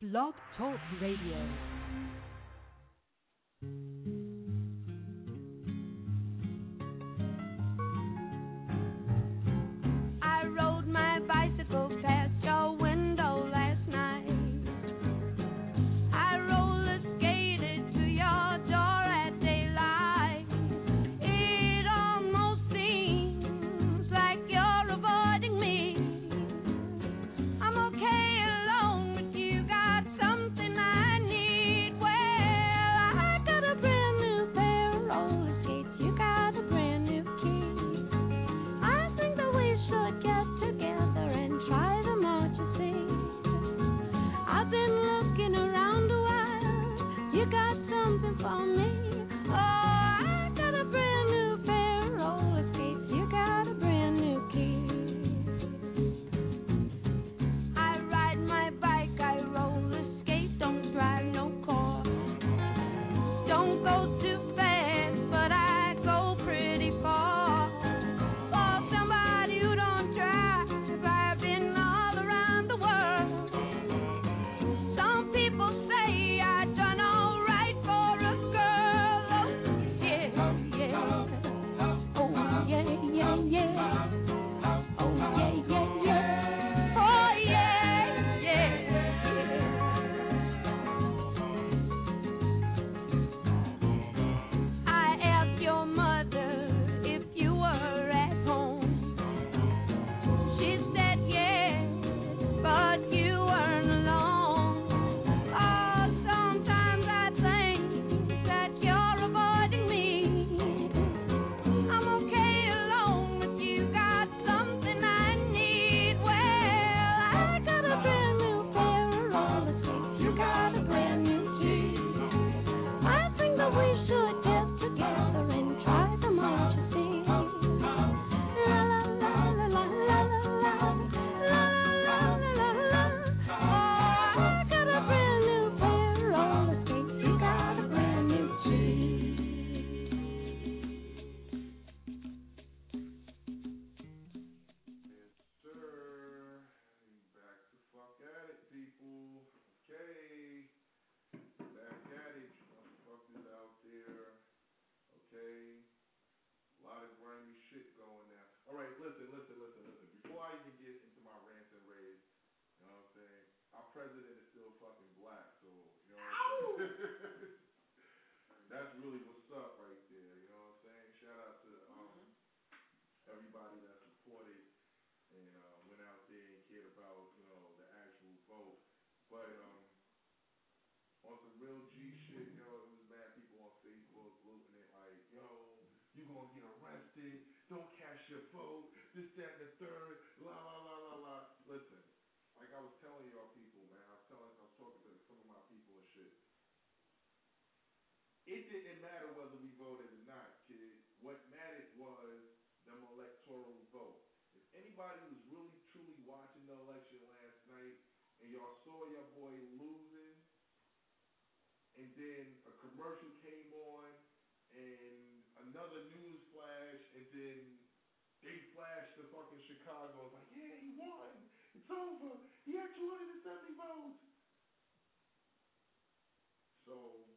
Blog Talk Radio. It didn't matter whether we voted or not, kid. What mattered was them electoral vote. If anybody was really, truly watching the election last night and y'all saw your boy losing, and then a commercial came on and another news flash, and then they flashed to fucking Chicago. It's like, yeah, he won. It's over. He had 270 votes. So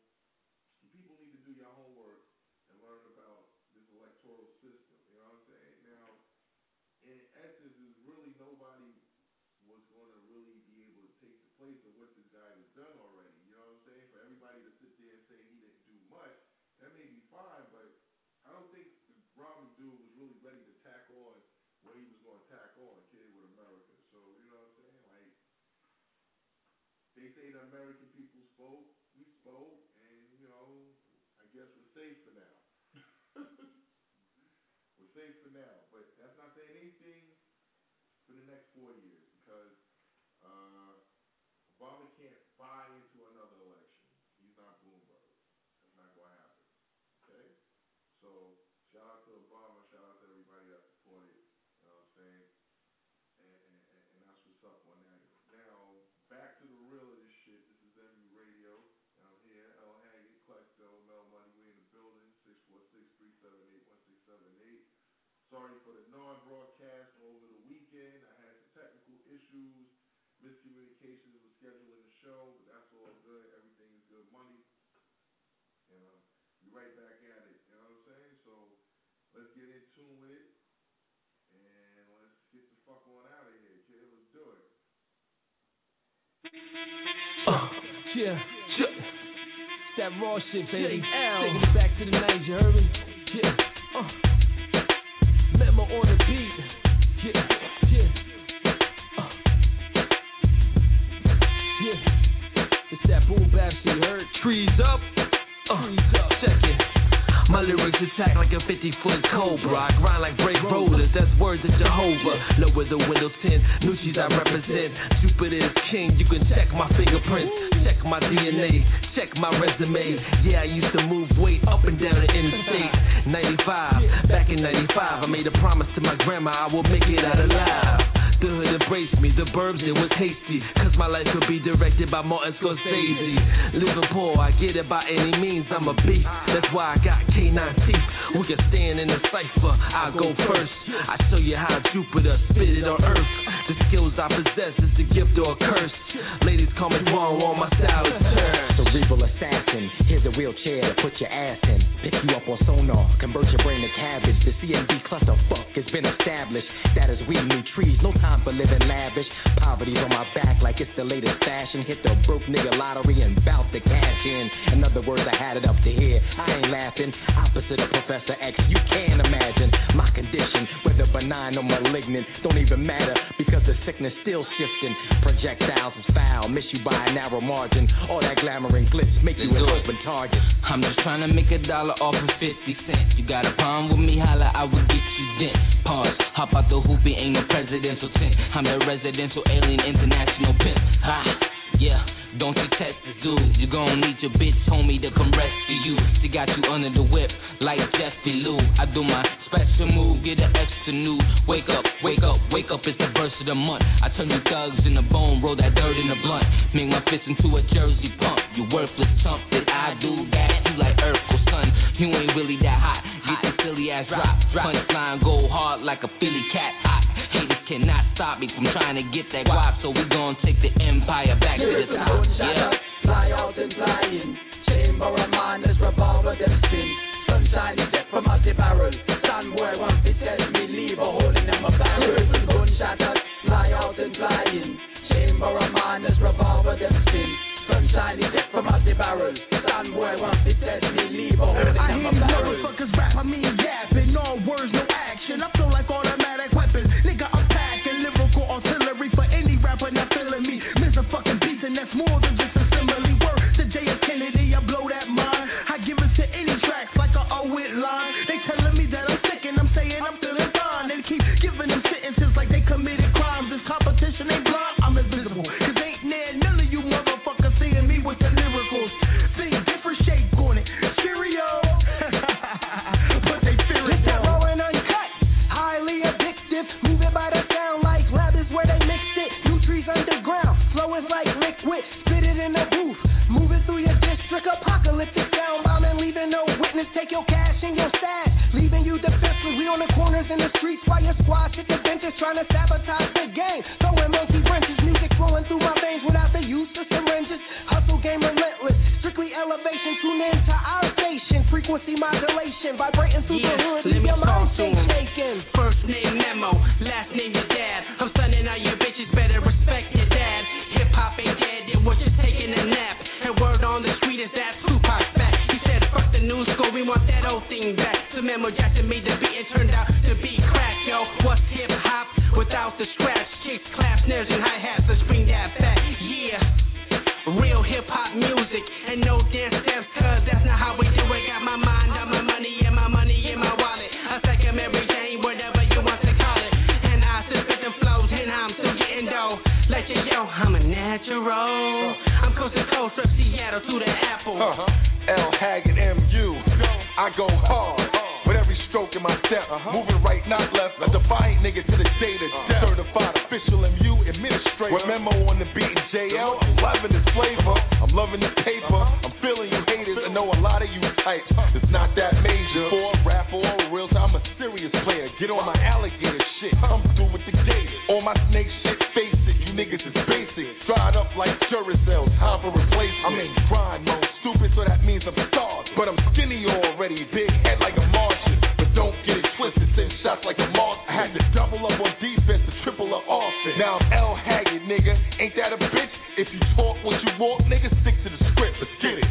they say the American people spoke, we spoke, and, you know, I guess we're safe for now. We're safe for now, but that's not saying anything for the next 4 years because Obama can't Shout out to Obama. Shout out to everybody that supported. You know what I'm saying? And that's what's up on that. Now, back to the real of this shit. This is MU Radio. And I'm here. El Haggard, Claxo, Mel Money. We in the building. 646-378-1678. Sorry for the non-broadcast over the weekend. I had some technical issues. Miscommunications with scheduling the show. But that's all good. Everything is good money. And we're right back at it. You know what I'm saying? So let's get in tune with it. And let's get the fuck on out of here, kid. Let's do it. That raw shit, baby. Take it back to the 90s, you heard me? Yeah. Memo on the beat. Yeah. It's that boom bap shit, you heard? Trees up. Check it. My lyrics attack like a 50-foot cobra. I grind like brake rollers, that's words of Jehovah. Lower the windows 10, Nucci's I represent. Jupiter is king, you can check my fingerprints. Check my DNA, check my resume. Yeah, I used to move weight up and down the interstate. 95, back in 95, I made a promise to my grandma I will make it out alive. The hood embraced me, the burbs, it was hasty. Cause my life could be directed by Martin Scorsese. Living poor, I get it by any means, I'm a beast. That's why I got K9 teeth. We can stand in the cipher, I'll go first. I show you how Jupiter spit it on Earth. The skills I possess is a gift or a curse. Ladies call me Juan, on my style is turned. Cerebral assassin, here's a wheelchair to put your ass in. Pick you up on sonar, convert your brain to cabbage. The CMG clusterfuck has been established. That is we new trees, no time for living lavish. Poverty's on my back like it's the latest fashion. Hit the broke nigga lottery and bout to cash in. In other words, I had it up to here. I ain't laughing. Opposite of Professor X, you can't imagine my condition, whether benign or malignant. Don't even matter because the sickness still shifting. Projectiles is foul, miss you by a narrow margin. All that glamour and glitz make you an open target. I'm just trying to make $1 off of 50 cents. You got a problem with me, holla, I will get you dent. Pause, hop out the hoopy, ain't no presidential. I'm the residential alien international pimp. Ha, yeah, don't you test the dude. You gon' need your bitch, homie, to come rescue you. She got you under the whip, like Jeffy Lou. I do my special move, get an extra nude. Wake up, wake up, wake up, it's the verse of the month. I turn you thugs in the bone, roll that dirt in the blunt. Make my fist into a Jersey pump. You worthless chump, did I do that? You like Urkel, son, you ain't really that hot. Get that silly ass drop, punchline, go hard like a Philly cat. Haters cannot stop me from trying to get that guap, so we gon' take the empire back to the top. Yeah. Fly out and flying, chamber of miners, revolver destined. Sunshine is death from out the barrel. Somewhere one fit tells me leave a hole in my barrel. Gunshot us, fly out and flying, chamber of miners, revolver destined. Sunshine is death from out the barrel. Somewhere one fit tells me leave a hole in my barrel. I hear these motherfuckers rap, I mean yapping, all words, no action. I feel like automatic weapons, nigga. I'm packing lyrical artillery for any rapper not feeling me. Miss a fucking beats and that's more than just a simile word. To J.F. Kennedy, I blow that mind. I give it to any tracks like a O-Wit line. They telling me that I'm sick and I'm saying I'm feeling fine. They keep giving them sentences like they committed crimes. This competition ain't blind, I'm invisible. Cause ain't near none of you motherfuckers seeing me with the lyricals. Sing different shape on it. Cheerio. But they feel it. It's that raw and uncut. Highly addictive. Move it by the sound like lab is where they mixed it. New trees underground. Flow is like liquid. Spit it in the booth. Move it through your district. Apocalyptic sound bomb and leaving no witness. Take your cash and your stash. Leaving you defenseless. We on the corners in the streets while your squad hit the benches. Trying to sabotage the game. Throwing monkey wrenches. Music flowing through my veins without the use of syringes. Hustle game relentless. Strictly elevation. Tune in to our station. Frequency modulation. Vibrating through the hood. Leave your mind shaking. First name Memo. Last name your dad. I'm sending out your bitches. Better respect your dad. Hip hop ain't dead, it was just taking a nap. And word on the street is that Tupac's back. He said, fuck the new school, we want that old thing back. So Memo Jackson made the beat and turned out to be crack, yo. What's hip hop without the scratch? Kicks, claps, snares, and hi hats. Let's bring that back, yeah. Real hip hop music and no dance steps, cause that's not how we do it. Got my mind on my money and my money in my wallet. I second Mary Jane, whatever you want to call it. And I still fit the flows and I'm still getting dough. Let you know I'm a natural. I'm coast to coast from Seattle to the Apple. L Haggard MU. I go hard. With every stroke watching my step, moving right, not left. A defiant nigga to the day to death. Certified official MU administrator. With memo on the beat and JL. I'm loving this flavor. I'm loving this paper. I'm feeling you haters. I know a lot of you types. It's not that major. For a rapper or a real time, I'm a serious player. Get on my alligator shit. I'm through with the gate. On my snake shit, face it. You niggas is basic. Dried up like Duracell. Time for replacement. I'm in grind mode. Stupid, so that means I'm starved. But I'm skinny already. Big head like a Martian. Don't get it twisted, send shots like a moth. I had to double up on defense to triple up offense. Now I'm L. Haggard, nigga. Ain't that a bitch? If you talk what you want, nigga, stick to the script. Let's get it.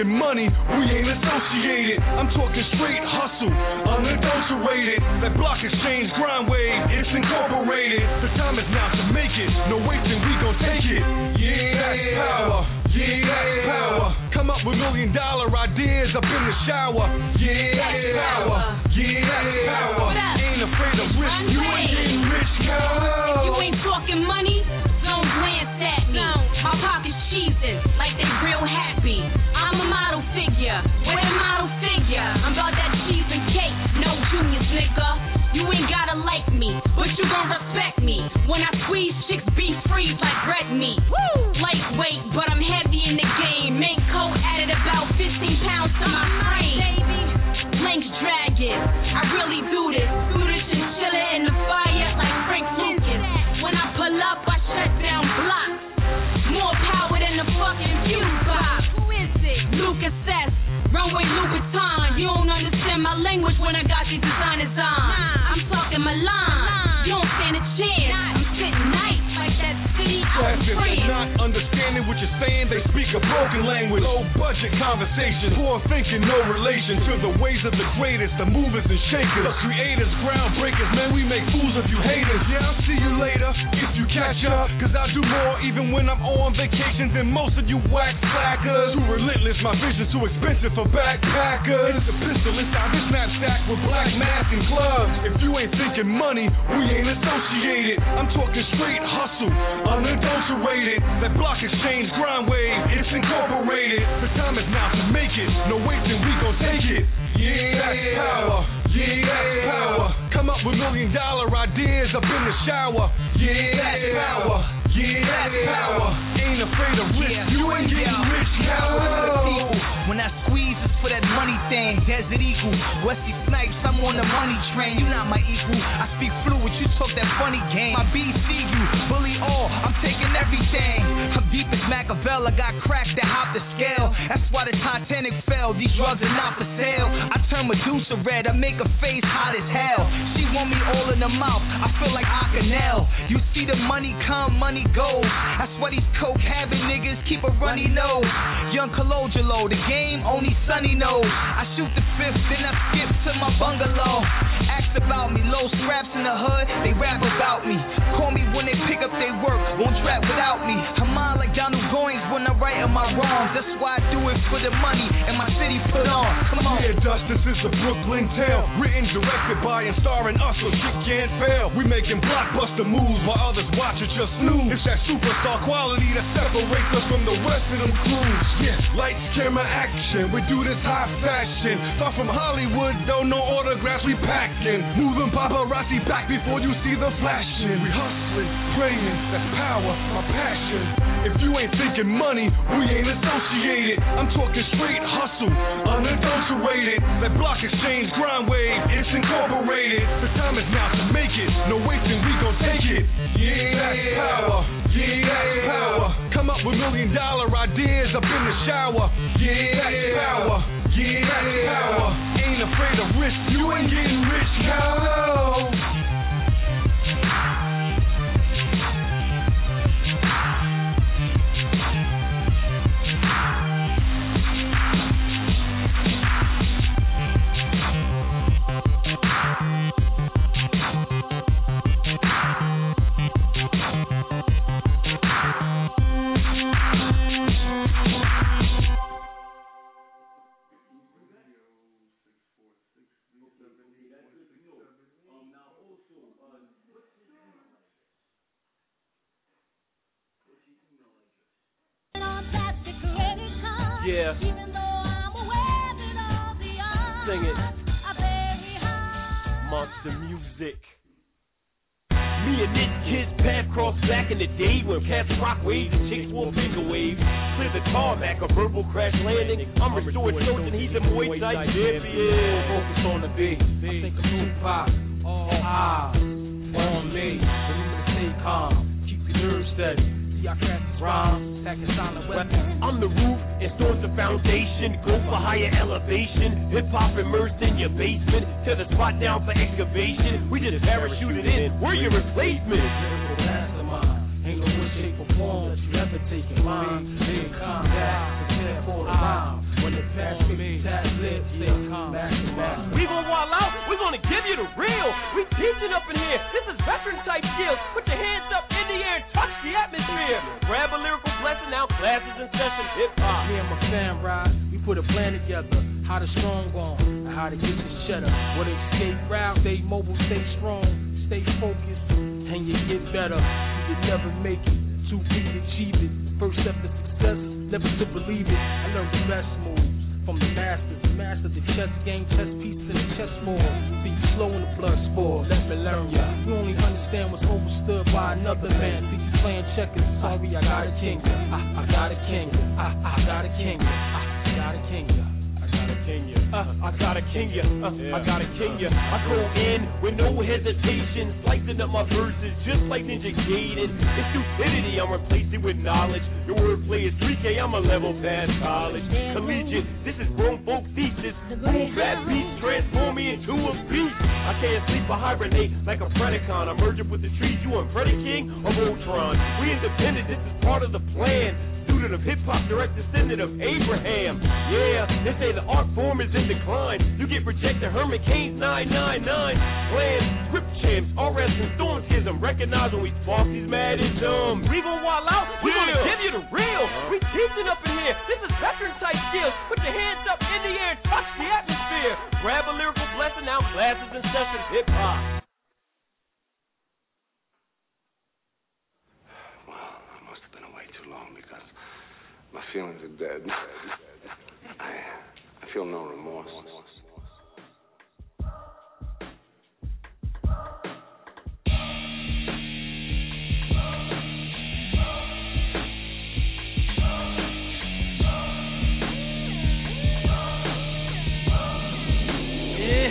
Money, we ain't associated. I'm talking straight hustle, unadulterated. That block exchange grind wave, it's incorporated. The time is now to make it. No waiting, we gon' take it. Yeah, that's power. Yeah, that's power. Come up with $1 million ideas up in the shower. Yeah, that's power. Yeah, that's power. You ain't afraid of risk. You ain't getting rich, girl. You ain't talking money. Don't glance at me. My pocket's cheesing like they real happy. I'm a model figure, with a model figure. I'm about that cheese and cake, no juniors, nigga. You ain't gotta like me, but you gon' respect me when I squeeze. to my brain. Link's dragging. I really do this. Do this and chillin' in the fire like Frank Lucas. When I pull up, I shut down blocks. More power than the fucking fuse box. Who is it? Lucas S. Runway Louis Vuitton. You don't understand my language when I got these designers on. I'm talking Milan. You don't stand a chance. I'm sitting nice like that city. Classic. Not understanding what you're saying, they speak a broken language. Low budget conversation, poor thinking, no relation to the ways of the greatest, the movers and shakers, the creators, groundbreakers. Man, we make fools of you haters. Yeah, I'll see you later if you catch up, cause I do more even when I'm on vacation than most of you whack slackers. Too relentless, my vision's too expensive for backpackers. It's a pistol, it's our mismatch stack with black masks and gloves. If you ain't thinking money, we ain't associated. I'm talking straight hustle, unadulterated. That block exchange grind wave, it's incorporated. The time is now to make it. No waiting, we gon' take it. Yeah, that's power. Yeah, that's power. Come up with $1 million ideas up in the shower. Yeah, that's power. Yeah, that's power. Ain't afraid of risk. You ain't getting rich, coward. When I squeeze, it's for that money thing. Desert Eagle, Wesley Snipes, I'm on the money train. You not my equal. I speak fluent, you talk that funny game. My BC, you bully all. I'm taking everything. I'm deep as Machiavelli. I got cracked that hopped the scale. That's why the Titanic fell. These drugs are not for sale. I turn Medusa red. I make her face hot as hell. She want me all in the mouth. I feel like Achanel. You see the money come, money goes. That's why these coke having niggas keep a runny nose. Young Colangelo, the game. Only Sonny knows. I shoot the fifth, then I skip to my bungalow. Asked about me, low straps in the hood, they rap about me. Call me when they pick up their work, won't trap without me. I'm on like Donald Goings when I right on my wrongs. That's why I do it for the money and my city put on. Come on. Yeah, Dust, this is the Brooklyn tale. Written, directed by, and starring us, so shit can't fail. We making blockbuster moves while others watch it just snooze. It's that superstar quality that separates us from the rest of them crews. Yeah, lights, camera, action. We do this high fashion. Far from Hollywood, though, no autographs, we packing. Moving paparazzi back before you see the flashing. We hustling, praying, that's power, my passion. If you ain't thinking money, we ain't associated. I'm talking straight hustle, unadulterated. That block exchange grind wave, it's incorporated. The time is now to make it. No waiting, we gon' take it. Yeah, that's power. Yeah, that's power. Come up with $1 million ideas up in the shower. Yeah. That's power, yeah, that's power. Ain't afraid of risk, you ain't getting rich, no. Yeah. Even though I'm aware that all the odds, sing it. I bury high. Monster music. Me and this kid's path crossed back in the day when cats rock waves and chicks wore bigger waves. Clear the tarmac, a verbal crash landing. I'm restored shows and he's a Muay Thai champion. Focus on the beat. I think of Tupac. All eyes on me. Remember to stay calm. Keep your nerves steady. I cast rhymes, pack a silent weapon. I'm the roof, install the foundation. Go for higher elevation. Hip hop immersed in your basement. Tear the spot down for excavation. We just parachuted in. We're your replacement. Mastermind. Ain't no shape or form that you ever take in mind. Stay calm, prepare for the bomb. When the past makes that lit, stay calm. We gon' wall out. We gonna give you the real. We teaching up in here. This is veteran type skills. Put your hands up in the air and touch the atmosphere. Grab a lyrical blessing, now classes in session, hip-hop. Me and my fam ride, we put a plan together. How to strong on, and how to get this cheddar. What they stay proud, stay mobile, stay strong. Stay focused, and you get better. You can never make it, too big to achieve it. First step to success, never to believe it. I learned the best moves from the masters. Master the chess game, chess pieces and the chess board. Be slow in the blood sport, let me learn ya. You only understand what's overstood by another man. Playing checkers, sorry, I got a king. I got a king. I got a king. I got a king. I got a king. I gotta king ya, I gotta king ya. I go in with no hesitation, slicing up my verses just like Ninja Gaiden. It's stupidity, I'm replacing with knowledge. Your wordplay is 3K, I'm a level past college. Collegiate, this is grown folk thesis. Move fast beats, transform me into a beast. I can't sleep, I hibernate like a Predacon. I merge up with the trees, you on Predaking or Voltron. We independent, this is part of the plan. Student of hip-hop, direct descendant of Abraham. Yeah, they say the art form is in decline. You get rejected, Herman Cain's 999 plans, script champs, RS and Stormtism. Recognize when we falsies mad and dumb. We gon' wild out, we gonna give you the real. We teaching up in here, this is veteran-type skills. Put your hands up in the air and touch the atmosphere. Grab a lyrical blessing, now classes in session, hip-hop. My feelings are dead. I feel no remorse. Yeah.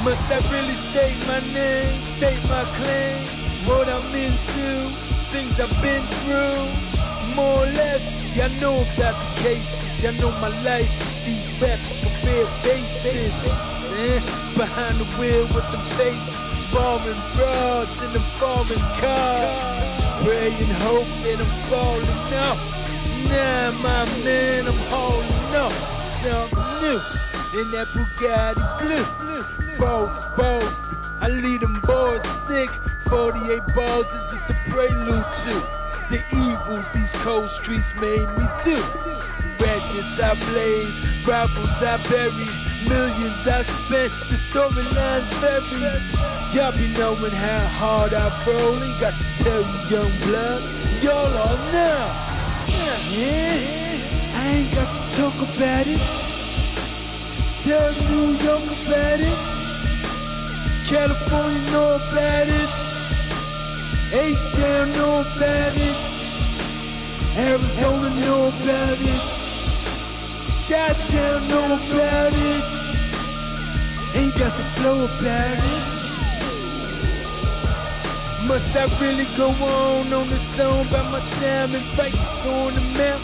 Must I really state my name, state my claim, what I'm into, things I've been through? More or less, y'all know if that's the case. Y'all know my life, these raps compare faces. Behind the wheel with the face, foreign bras in a foreign car. Pray and hope that I'm falling off. Nah, my man, I'm holding up. Something new in that Bugatti blue. Both, I lead them boys sick. 48 balls is just a prelude to the evils these cold streets made me do. Ratchets I blaze, rivals I bury, millions I spent, the storylines vary. Y'all be knowing how hard I roll, ain't got to tell you, young blood, y'all all know. Yeah, I ain't got to talk about it. Tell New York about it. California know about it. H-Town know about it. Arizona know about it. Chi-Town know about it. Ain't got the flow about it. Must I really go on this own by my time and fight on the map?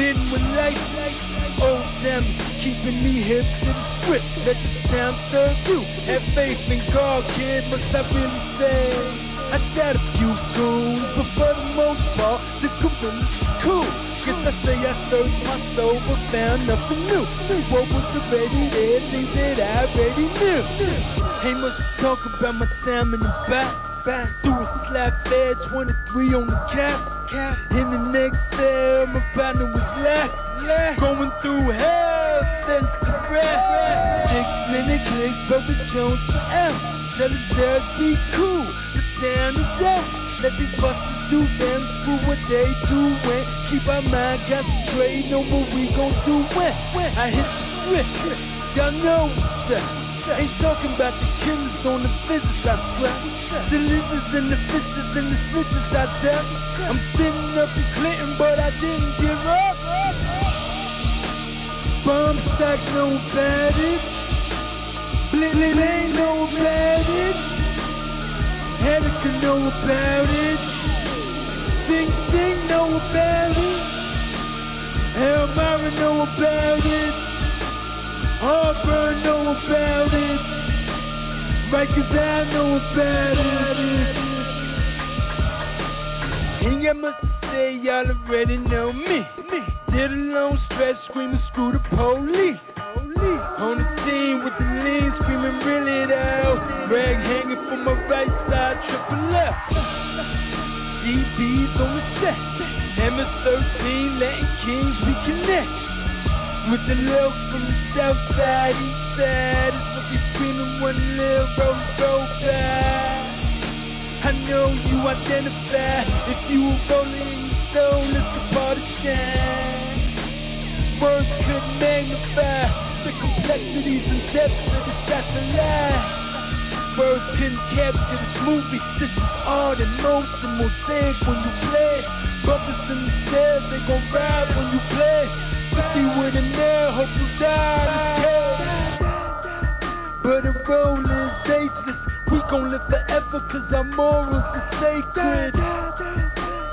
Been with life, old them keeping me hip to the script. Let the sound serve you. Have faith in God, kid. Must I really say? I got a few goons, but for the most part, the gorilla is cool. Guess I say I searched my soul, but found nothing new. What was already there, things that I already knew. Ain't much to talk about my time in the back. Threw a slap there, 23 on the cap. In the next cell, my partner was left. Going through hell, sense to rest. 6 minute clicks, Bobby Jones to F. Tell the judge be cool. Down to death, let these busters do them, do what they do when keep our mind concentrated on what we gon' do when I hit the script, y'all know what's up. Ain't talking about the killers on the visits I swear, the lizards and the fishes and the snitches I tell. I'm sitting up in Clinton, but I didn't give up. Bomb stack know about it, Blitz know about it. Erica know about it. Sing know about it. Elmira know about it. Auburn know about it. Rikers Island know about it. And y'all must say y'all already know me. Did a long stretch screaming screw the police. On the scene with the lean screaming reel it out. Rag hanging from my right side, triple left. DBs on the set. MS-13 Latin Kings reconnect. With the love from the south side, east side. It's what we screaming one little road side. I know you identify. If you were rolling in your soul, it's the party shine. Words could magnify the complexities and depths of the shots alive. Words couldn't capture this movie. This is art and most the mosaic when you play. Bumpers in the stairs, they gon' ride when you play. 50 with an air, hope you die. but the road is tasteless. We gon' live forever cause our morals are sacred.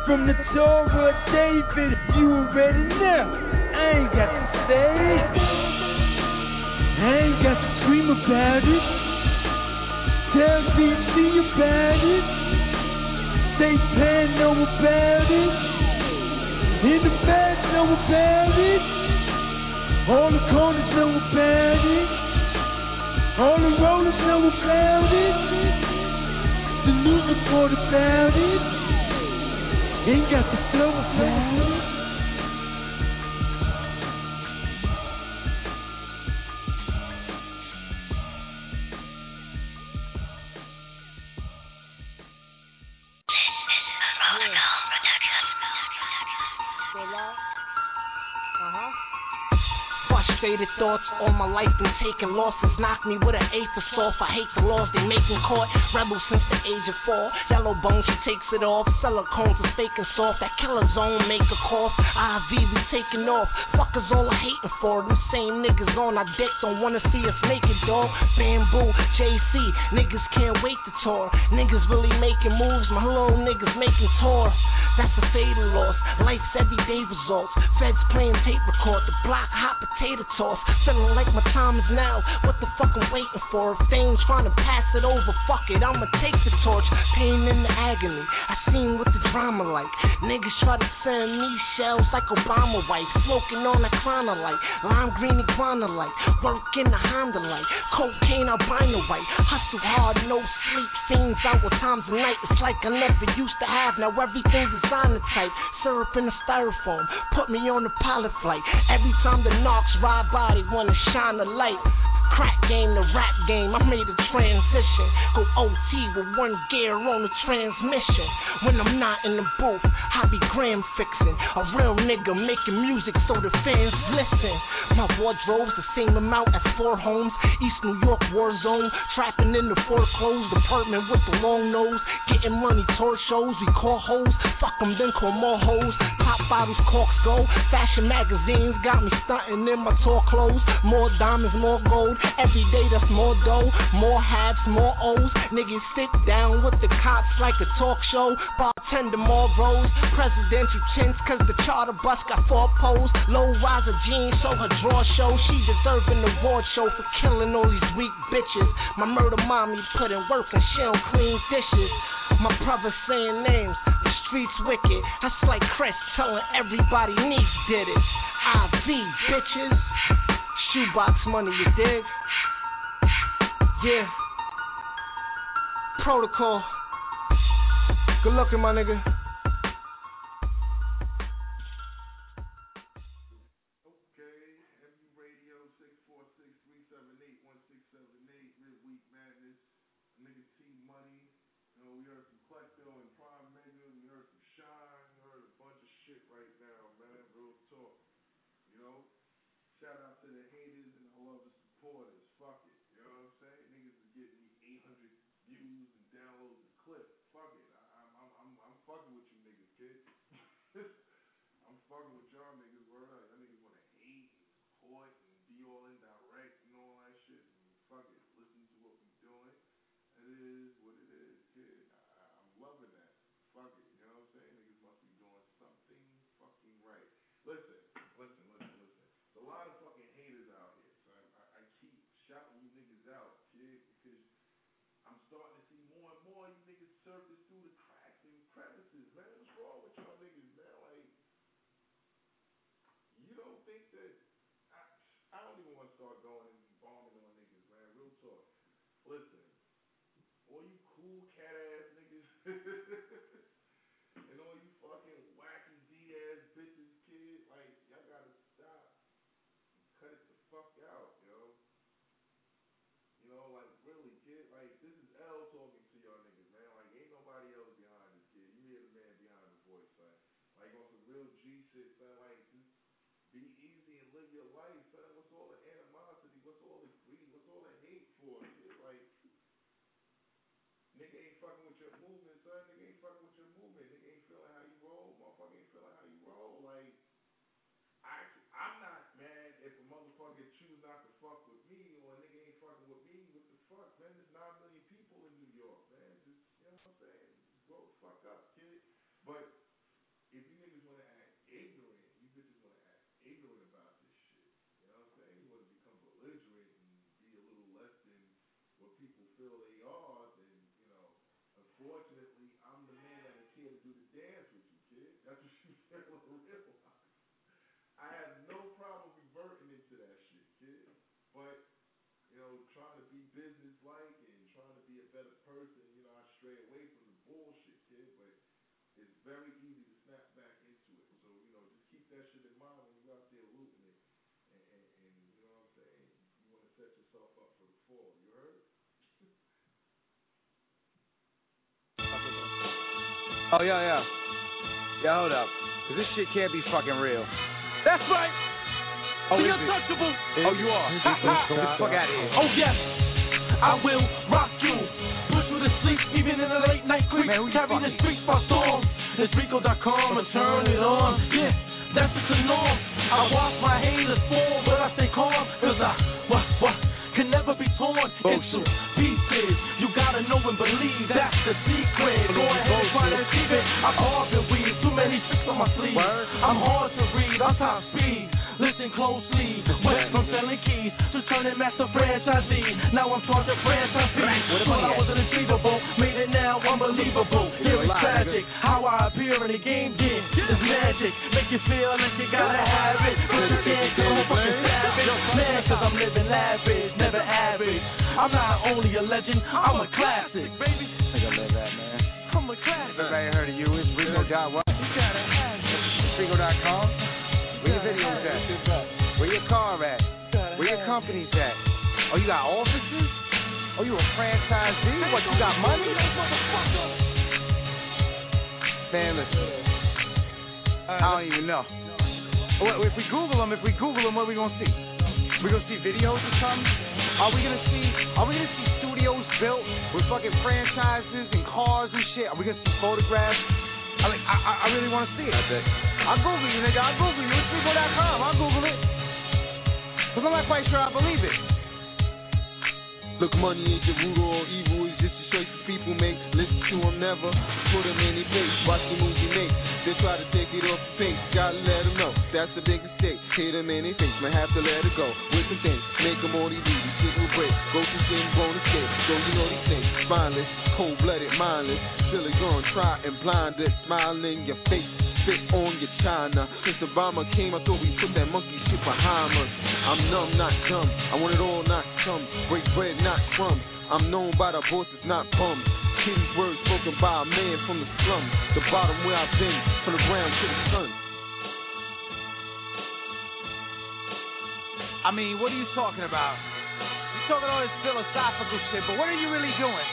From the Torah David, you already know I ain't got to say it. I ain't got to scream about it. Tell CC about it. They can know about it. In the back know about it. All the corners know about it. All the rollers know about it. The news report about it. Ain't got the flow about it. Thoughts, all my life been taking losses. Knock me with an eighth of soft. I hate the laws they making court. Rebel since the age of 4. Yellow bone, she takes it off. Silicones are faking soft. That killer zone make a cough. IV be taking off. Fuckers all I hating for. Them same niggas on our dick don't wanna see us naked, dog. Bamboo, JC, niggas can't wait to tour. Niggas really making moves. My hello niggas making tours. That's a fatal loss. Life's everyday results. Feds playing tape record. The block hot potato talk. Feeling like my time is now. What the fuck I'm waiting for? If they ain't trying to pass it over, fuck it, I'ma take the torch. Pain and the agony, I seen what the drama like. Niggas try to send me shells like Obama wife. Smoking on a clonolite, lime green and clonolite. Work in the Honda light, cocaine albino white. Hustle hard, no sleep, things out with times of night. It's like I never used to have, now everything designer type. Syrup in the styrofoam, put me on the pilot flight. Every time the knocks ride by, I wanna shine the light. Crack game to rap game, I made a transition. Go OT with one gear on the transmission. When I'm not in the booth, I be gram fixing. A real nigga making music so the fans listen. My wardrobe's the same amount as 4 homes. East New York war zone, trapping in the foreclosed apartment with the long nose. Getting money toward shows, we call hoes. Fuck them, then call more hoes. Pop bottles, corks go. Fashion magazines got me stunting in my tour clothes. More diamonds, more gold. Every day that's more dough, more halves, more O's. Niggas sit down with the cops like a talk show. Bartender more rows, presidential chins. Cause the charter bus got 4 poles. Low riser jeans, so her draw show. She deserves an award show for killing all these weak bitches. My murder mommy put in work and she don't clean dishes. My brother saying names, the streets wicked. That's like Chris telling everybody niece did it. IV bitches. Shoebox money, you dig? Yeah. Protocol. Good looking, my nigga. Surface through the cracks and crevices, man. What's wrong with y'all niggas, man? Like, you don't think that I don't even want to start going and bombing on niggas, man. Real talk. Listen, all you cool cat ass niggas and all you fucking wacky D ass bitches, kid, like y'all gotta stop and cut it the fuck out, yo. You know, like really, kid, like this is L talking. I'm not mad if a motherfucker choose not to fuck with me or a nigga ain't fucking with me, what saying? Grow the fuck up, kid. But if you niggas want to act ignorant, you bitches want to act ignorant about this shit. You know what I'm saying? You want to become belligerent and be a little less than what people feel they are, then, you know, unfortunately, I'm the man that can't do the dance with you, kid. That's what you said on the real. I have no problem reverting into that shit, kid. But, you know, trying to be businesslike and trying to be a better person, you know, I stray away from the bullshit, kid. But it's very easy to snap back into it. So, you know, just keep that shit in mind when you're out there looting it. And you know what I'm saying? You want to set yourself up for the fall. You heard? Oh, yeah. Yeah, hold up. Because this shit can't be fucking real. That's right. Oh, the untouchable. Oh, you are. Ha ha. Get the fuck out of here. Oh, yes. I will rock you. Put you to sleep even in the late night creep. Carry the streets by storm. It's Rico.com and turn it on. Yeah, that's just the norm. I watch my haters fall, but I stay calm. Because I can never be torn into pieces. You gotta know and believe. That's the secret. Go ahead and try to achieve it. I carve and weave. Too many tricks on my sleeve. I'm hard to read. I'm top speed. Listen closely. Went from selling keys to turning master franchisee. Now I'm charging franchise fees. Thought I was unachievable. Made it now unbelievable. Here it's tragic. How I appear in the game, yeah, it's magic. Make you feel like you gotta have it, but you can't go fucking savage. Man, cause I'm living lavish, never average. I'm not only a legend, I'm a classic, baby. I think I love that, man. I'm a classic. If I ain't heard of you, it's Rico.com. Rico.com? Where your videos at? Where your car at? Where your companies at? Oh, you got offices? Oh, you a franchisee? What, you got money? Man, listen. I don't even know. If we Google them, what are we going to see? We going to see videos or something? Are we going to see studios built with fucking franchises and cars and shit? Are we going to see photographs? I really want to see it. I'll Google you, nigga. I'll Google you. It's Google.com. I'll Google it. Because I'm not quite sure I believe it. Look, money ain't the root of all evil. It's just a choice the people make. Listen to them never. Put them in their face. Watch the movie make. They try to take it off the face. Gotta let them know. That's the big mistake. Hit them in their face. Might have to let it go. With some things. Make them all these easy. Shit will break. Go to sin. Bonus escape. So you know these things. Mindless. Cold-blooded. Mindless. Silly gone. Try and blind it. Smile in your face. Spit on your china. Since Obama came, I thought we put that monkey shit behind us. I'm numb, not dumb. I want it all, not come. Break bread, not crumbs. I'm known by the bosses, not bums. Kitty words spoken by a man from the slums. The bottom where I've been, from the ground to the sun. I mean, what are you talking about? You're talking all this philosophical shit, but what are you really doing?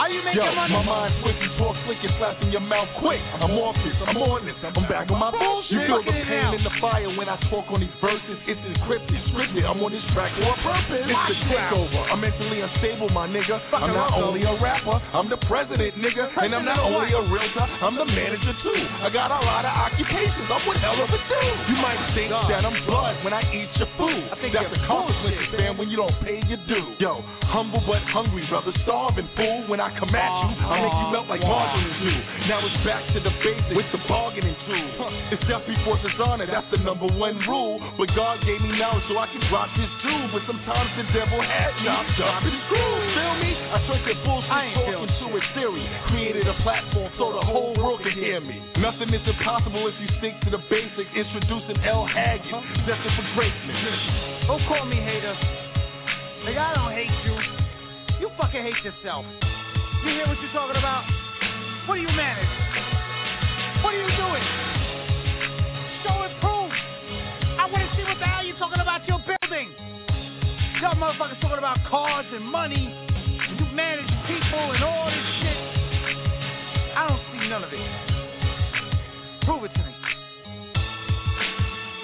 Are you making money? My mind switches, talk slick, and slapping your mouth quick. I'm off this, I'm on this, I'm back on my bullshit. You feel the pain in the fire when I talk on these verses. It's encrypted, scripted, I'm on this track for a purpose. It's the takeover, I'm mentally unstable, my nigga. I'm not only a rapper, I'm the president, nigga. And I'm not only a realtor, I'm the manager too. I got a lot of occupations, I'm one hell of a dude. You might think that I'm blood when I eat your food. I think that's a consequence, man, when you don't pay your due. Yo, humble but hungry, brother, starving fool. When I come at you, I make you melt like margarine do. Now it's back to the basics with the bargaining tools. It's death before dishonor, that's the number one rule. But God gave me knowledge so I can rock his jewel. But sometimes the devil had chopped up his groove. Feel me? I turned that bullshit talk into a theory. Created a platform so the whole world could hear me. Nothing is impossible if you stick to the basics. Introducing L. Haggard, destined for greatness. Don't call me hater. Like, I don't hate you. You fucking hate yourself. You hear what you're talking about? What do you manage? What are you doing? Show and prove. I want to see what the hell you're talking about your building. Y'all motherfuckers talking about cars and money. You manage people and all this shit. I don't see none of it. Prove it to me.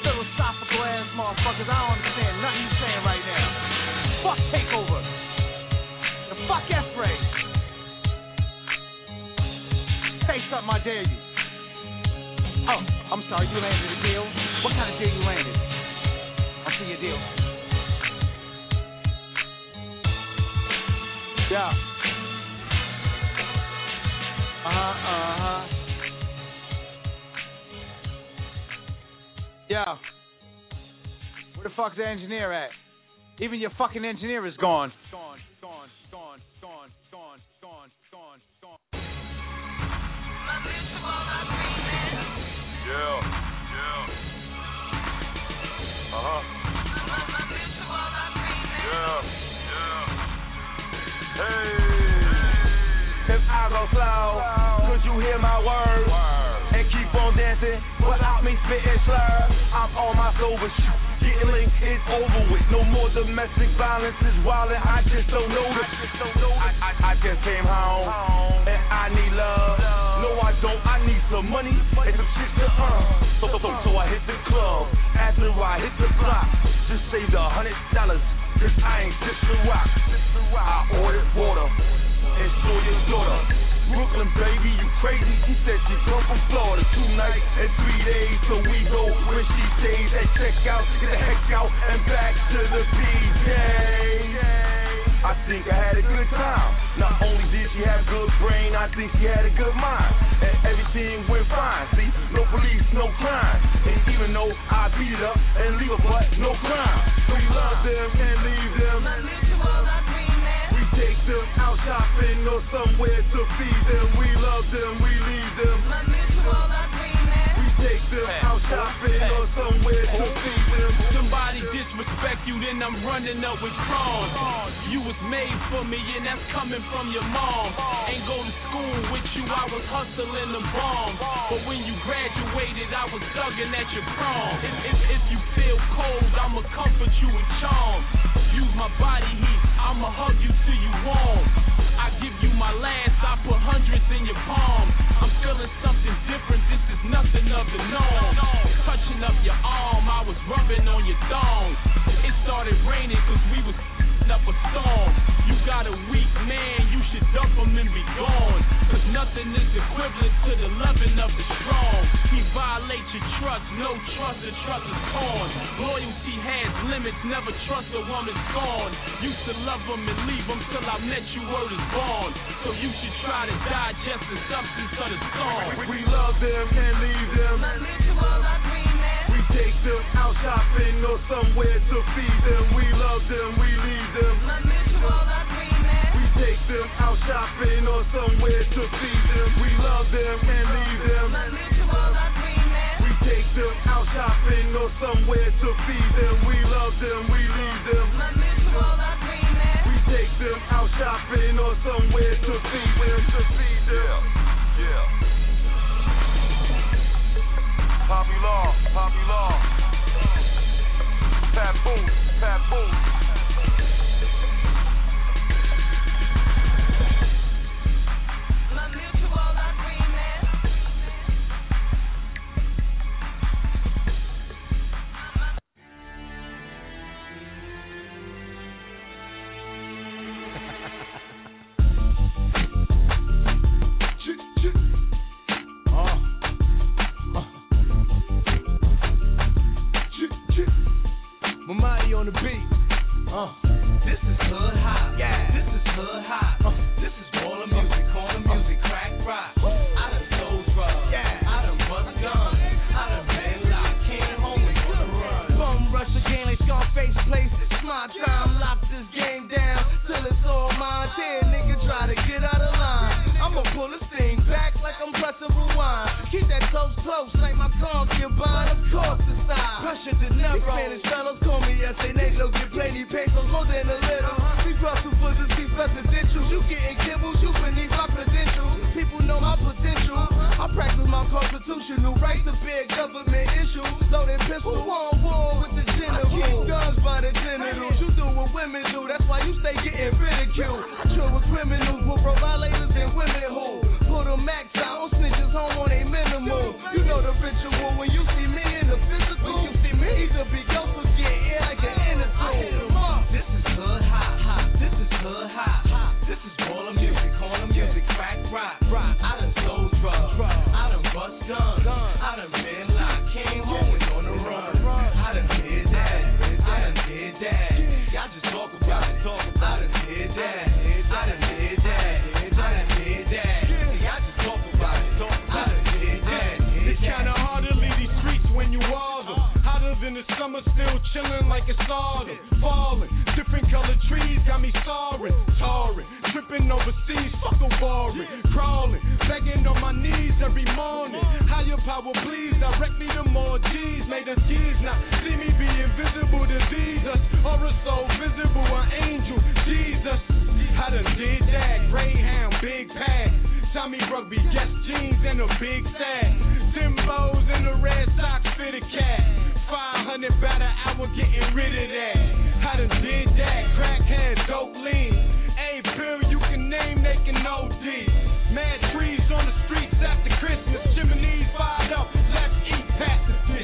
Philosophical ass motherfuckers. I don't understand nothing you're saying right now. Fuck takeover. The fuck F-ray. Say something, I dare you. Oh, I'm sorry, you landed a deal? What kind of deal you landed? I see your deal. Yeah. Yo, where the fuck's the engineer at? Even your fucking engineer is gone. Gone. Yeah. Yeah. Hey. If I go slow, could you hear my words? And keep on dancing without me spitting slurs. I'm on my sober shit. Getting linked is over with. No more domestic violence is wildin'. I just don't notice. I just came home and I need love. No, I don't. I need some money and some shit to earn. So I hit the club. After I hit the block, just saved $100. Cause I ain't just a rock. I ordered water and so your daughter. Brooklyn, baby, you crazy? She said she come from Florida. 2 nights and 3 days, so we go when she stays at checkout. Get the heck out and back to the PJ. I think I had a good time. Not only did she have good brain, I think she had a good mind. And everything went fine. See, no police, no crime. And even though I beat it up and leave her, but no crime. We love them and leave them. Take them out shopping or somewhere to feed them. We love them, we leave them. We take them out shopping or somewhere to feed them. Somebody disrespect you, then I'm running up with thorns. You was made for me, and that's coming from your mom. Ain't go to school with you, I was hustling the bombs. But when you graduated, I was thugging at your prom. If you feel cold, I'ma comfort you with charms. Use my body heat, I'ma hug you till you warm. I give you my last, I put hundreds in your palm. I'm feeling something different, this is nothing of the norm. Touching up your arm, I was rubbing on your thong. It started raining cause we was up a storm. You got a weak man, you should dump him and be gone. Cause nothing is equivalent to the loving of the strong. He violates your trust, no trust, the trust is torn. Loyalty has limits, never trust a woman's gone. Used to love him and leave him till I met you, word is born. So you should try to digest the substance of the song. We love them and leave them. We take them out shopping or somewhere to feed them. We love them, we leave them. We take them out shopping or somewhere to feed them. We love them and leave them. We take them out shopping or somewhere to feed them. We love them, we leave them. We take them out shopping or somewhere to feed them. Yeah. Poppy Law, Taboo. This is good. Living overseas, fuck a warrant. Crawling, begging on my knees every morning. Higher power, please direct me to more G's. Made us keys now. See me be invisible to us, or a soul visible, an angel, Jesus. I done did that. Greyhound, big pack. Tommy Rugby, yes, jeans and a big sack. Timbos and a red socks for the cat. 500 about an hour getting rid of that. I done did that. Crackhead, dope lean. A pill you can name, they can OD. Mad trees on the streets after Christmas. Chimneys fired up, let's eat past the fish.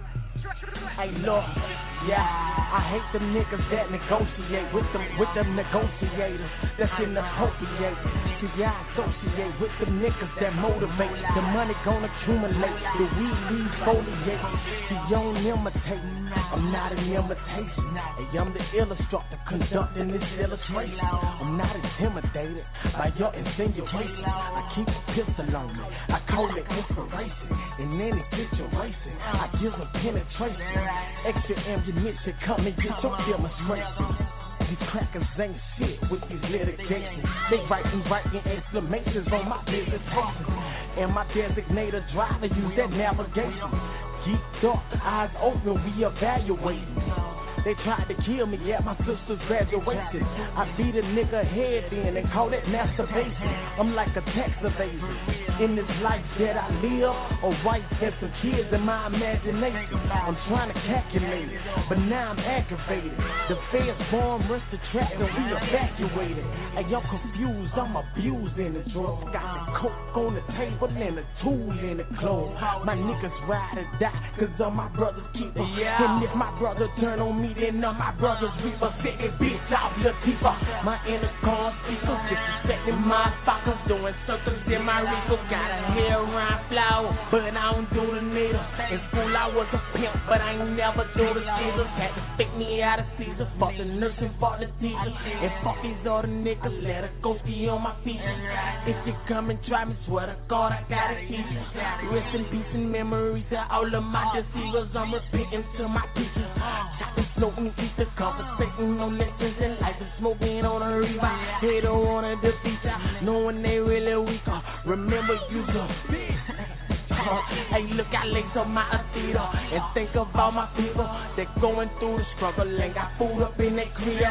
Hey, look, yeah, I hate them niggas that negotiate with them negotiators. That's inappropriate. See, I associate with them niggas that motivate. The money gon' accumulate. The weed leaves foliate. See, you don't imitate. I'm not an imitation. Hey, I'm the illustrator conducting this illustration. I'm not intimidated by your insinuation. I keep a pistol on me. I call it inspiration. In any situation, I give a penetration. Extra ammunition, come and get your demonstration. These crackers ain't shit with these litigations. They writing exclamations on my business process. And my designated driver use that navigation. Geeked up, eyes open, we evaluating. They tried to kill me at my sister's graduation. I beat a nigga head in and call it masturbation. I'm like a tax evasion. In this life that I live, a wife has some kids in my imagination. I'm trying to calculate it, but now I'm aggravated. The feds bomb, rest the trap, and we evacuated. And y'all confused, I'm abusing the drugs. Got the coke on the table and the tool in the clothes. My niggas ride or die, cause all my brothers keep them. And if my brother turn on me, then all my brothers reap a sitting bitch out the deeper. My intercom speaker, disrespecting my fuckers, doing circles in my regal. Got a hair around flower, but I don't do the needle. In school I was a pimp, but I ain't never do the scissors. Had to stick me out of Caesar, fuck the nurse and fuck the teacher. And fuck these other niggas, let her go ski on my feet. If you come and try me, swear to God I gotta keep you. Rest in peace and memories of all of my deceivers. I'm repenting to my teachers. Smoking eat the conversation, no lessons in life. And smoking on a revive, they don't want to defeat ya, knowing they really weak. Remember you the bitch. Hey, look, I lace up my Adidas and think of all my people that going through the struggle and got food up in their crib.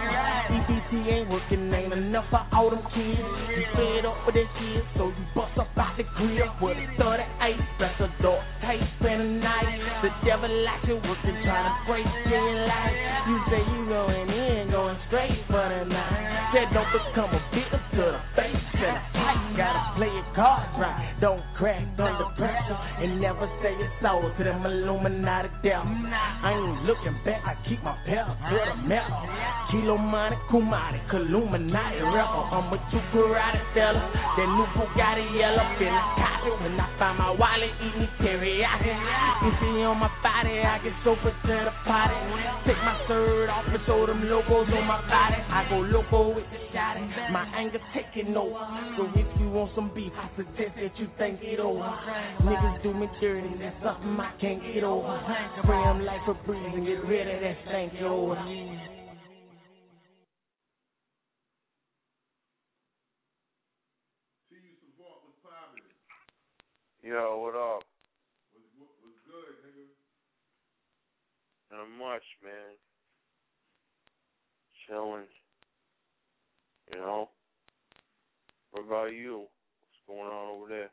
EBT ain't working, ain't enough for all them kids. You fed up with that shit, so you bust up out the crib with a 38 special door, tape and a knife. The devil like it working, trying to break your life. You say you going in, going straight for the night. That don't become a bitter to the face and the pipe. Gotta play your cards right, don't crack under pressure. And never say your soul to them Illuminati devils. I ain't looking back, I keep my pedal to the metal. Kilo Monte, Kumari, Illuminati rebel. I'm a two karate fella, that new Bugatti yellow. Feeling copy when I find my wallet, eat me teriyaki. You see on my body, I get sober to the potty. Take my shirt off and show them logos on my body. I go loco with the shotty, my anger taking over. So if you want some beef, I suggest that you think it over. Niggas do me dirty, that's something I can't get over. Spray them like a breeze and get rid of that stank, yo. Yo, what up? What's good, nigga? Not much, man. Chilling. You know? What about you? What's going on over there?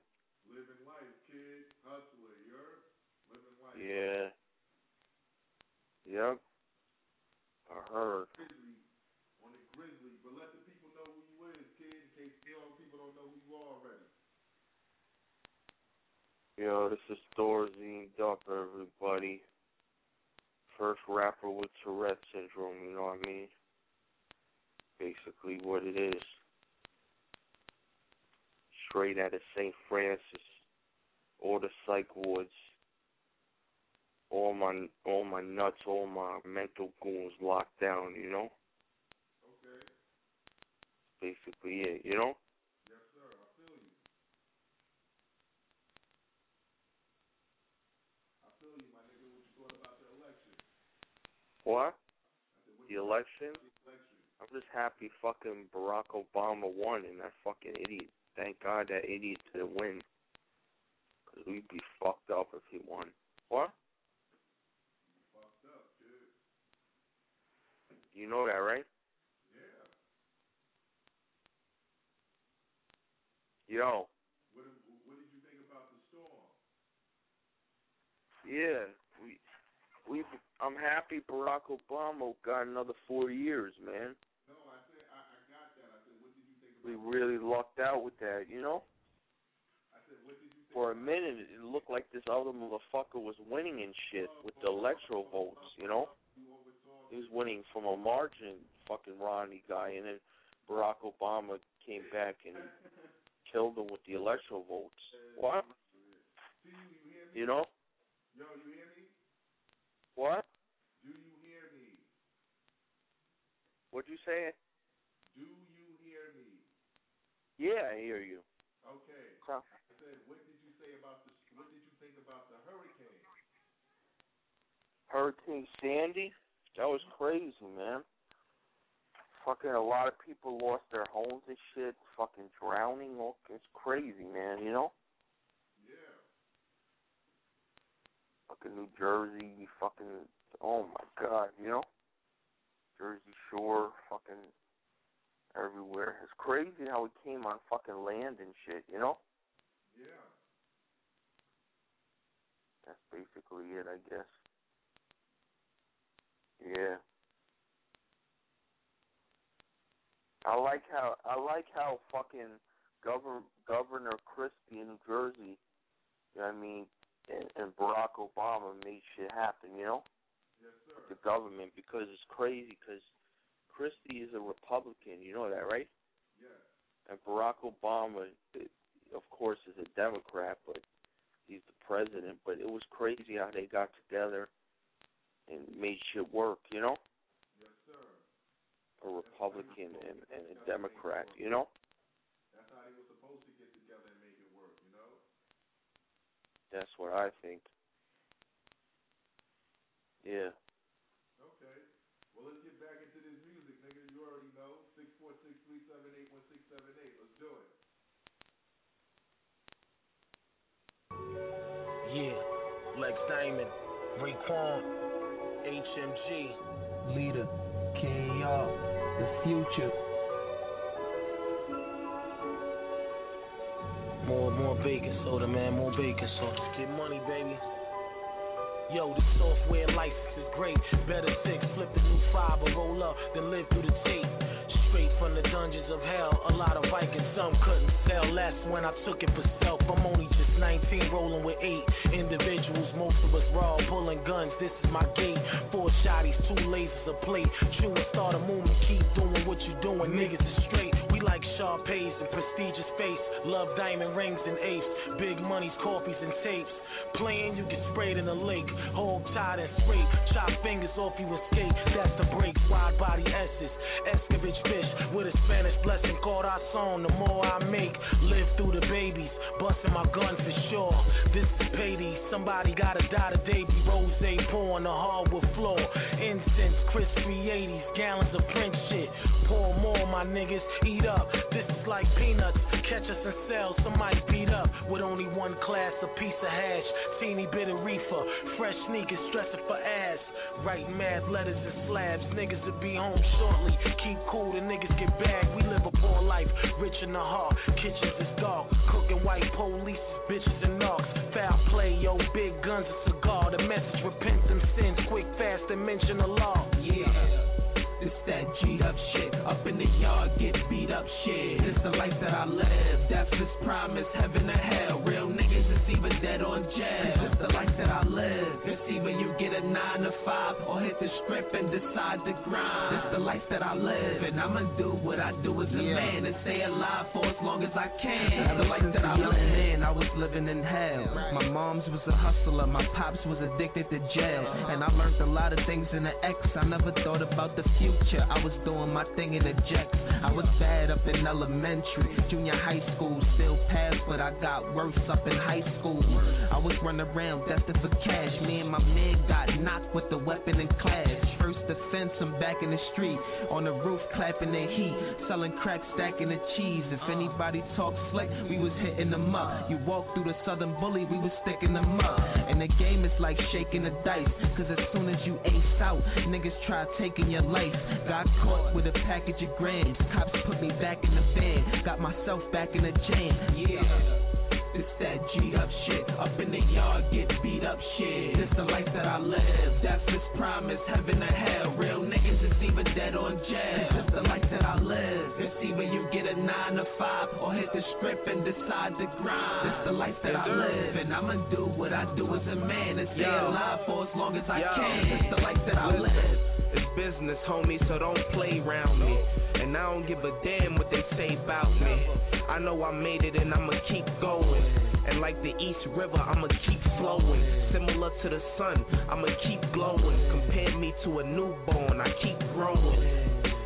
Living life, kid. Hustling, you heard? Living life. Yeah. Yep. I heard. On the Grizzly, but let the people know who you is, kid, in case the old people don't know who you are already. Yo, this is Thorazine Duck, everybody. First rapper with Tourette syndrome, you know what I mean? Basically what it is. Straight out of St. Francis or the psych wards. All my nuts, all my mental goons locked down, you know? Okay. Basically it, you know? What? The election? I'm just happy fucking Barack Obama won and that fucking idiot. Thank God that idiot didn't win. Because we'd be fucked up if he won. What? Fucked up, dude. You know that, right? Yeah. Yo. What did you think about the storm? Yeah. I'm happy Barack Obama got another 4 years, man. No, I got that. I said, what did you think about that? We really lucked out with that, you know? I for a minute, it looked like this other motherfucker was winning and shit with the electro votes, you know? He was winning from a margin, fucking Romney guy, and then Barack Obama came back and killed him with the electro votes. What? You know? Yo, you hear me? What? Do you hear me? What'd you say? Do you hear me? Yeah, I hear you. Okay. I said, what did you think about the hurricane? Hurricane Sandy? That was crazy, man. Fucking a lot of people lost their homes and shit. Fucking drowning. It's crazy, man, you know? Yeah. Fucking New Jersey. Fucking, oh my God, you know? Jersey Shore. Fucking everywhere. It's crazy how it came on fucking land and shit, you know? Yeah. That's basically it, I guess. Yeah. I like how fucking Governor Christie in New Jersey, you know what I mean, and Barack Obama made shit happen, you know? Yes, sir. With the government, because it's crazy, because Christie is a Republican, you know that, right? Yeah. And Barack Obama, of course, is a Democrat, but he's the president. But it was crazy how they got together and made shit work, you know? Yes, sir. A Republican and a Democrat, you know? That's how they were supposed to get together and make it work, you know? That's what I think. Yeah. Okay. Well, let's get back into this music, nigga. You already know. 646-378-1678. Let's do it. Yeah. Lex Diamond. Raekwon. HMG, leader, K9, the future. More bacon soda, man, more bacon soda. Get money, baby. Yo, this software license is great. Better six, flip the new five, or roll up, then live through the tape. Straight from the dungeons of hell, a lot of Vikings, some couldn't sell. That's when I took it for self. I'm only just 19, rolling with 8 individuals. Most of us raw, pulling guns. This is my gate. 4 shotties, 2 lasers, a plate. True and start a movement. Keep doing what you doing. Niggas is straight. We like Sharpays and prestigious face. Love diamond rings and apes. Big money's copies and tapes. Playing, you get sprayed in the lake. Hog tied and scrape. Chop fingers off, you escape. That's the break. Wide body S's. Escovich bitch. With a Spanish blessing called our song. The more I make, live through the babies. Busting my gun for sure. This is Patey. Somebody gotta die today. Be rose pouring the hardwood floor. Incense, crisp 380s. Gallons of print shit. Pour more, my niggas. Eat up. This is like peanuts. Catch us in cells. Somebody beat up. With only one class, a piece of hash. Teeny bit of reefer. Fresh sneakers, stressing for ass. Writing math, letters, and slabs. Niggas will be home shortly. Keep cool and niggas get bagged, we live a poor life, rich in the heart, kitchens is dark, cooking white police, bitches and narcs, foul play, yo, big guns, a cigar, the message, repent them sins, quick, fast, and mention the law, yeah, it's that G'd up shit, up in the yard, get beat up shit, it's the life that I live, that's his promise, heaven or hell, real niggas is either dead or in jail, it's the life that I live, it's either you get a 9 to 5 or hit the strip and decide to grind. It's the life that I live, and I'ma do what I do as a man and stay alive for as long as I can. It's the life that I live. Man, I was living in hell. Right. My mom's was a hustler, my pops was addicted to jail, and I learned a lot of things in the X. I never thought about the future. I was doing my thing in the jets. I was bad up in elementary, junior high school, still passed, but I got worse up in high school. I was running around destined for cash. Me and my man got knocked with the weapon in class. First offense, I'm back in the street. On the roof, clapping the heat. Selling crack, stacking the cheese. If anybody talked slick, we was hitting them up. You walk through the southern bully, we was sticking them up. And the game is like shaking the dice. Cause as soon as you ace out, niggas try taking your life. Got caught with a package of grams. Cops put me back in the van. Got myself back in the jam. Yeah. It's that G'd up shit, up in the yard, get beat up shit. It's the life that I live, that's his promise, heaven or hell. Real niggas is either dead or in jail. It's the life that I live, it's either you get a 9 to 5 or hit the strip and decide inside the grind. That's the life that I live, and I'ma do what I do as a man and stay alive for as long as I can. That's the life that I live. It's business, homie, so don't play around me. And I don't give a damn what they say about me. I know I made it and I'ma keep going. And like the East River, I'ma keep flowing. Similar to the sun, I'ma keep glowing. Compare me to a newborn, I keep growing.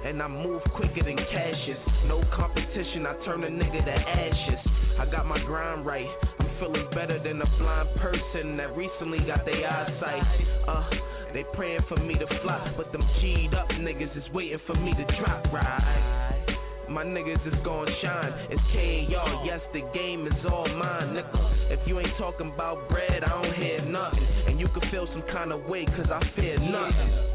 And I move quicker than Cassius. No competition, I turn a nigga to ashes. I got my grind right. I'm feeling better than a blind person that recently got their eyesight. They praying for me to flop, but them G'd up niggas is waiting for me to drop, right? My niggas is gon' shine. It's K.A.R. Yes, the game is all mine, nigga. If you ain't talking about bread, I don't hear nothing. And you can feel some kind of way, cause I fear nothing.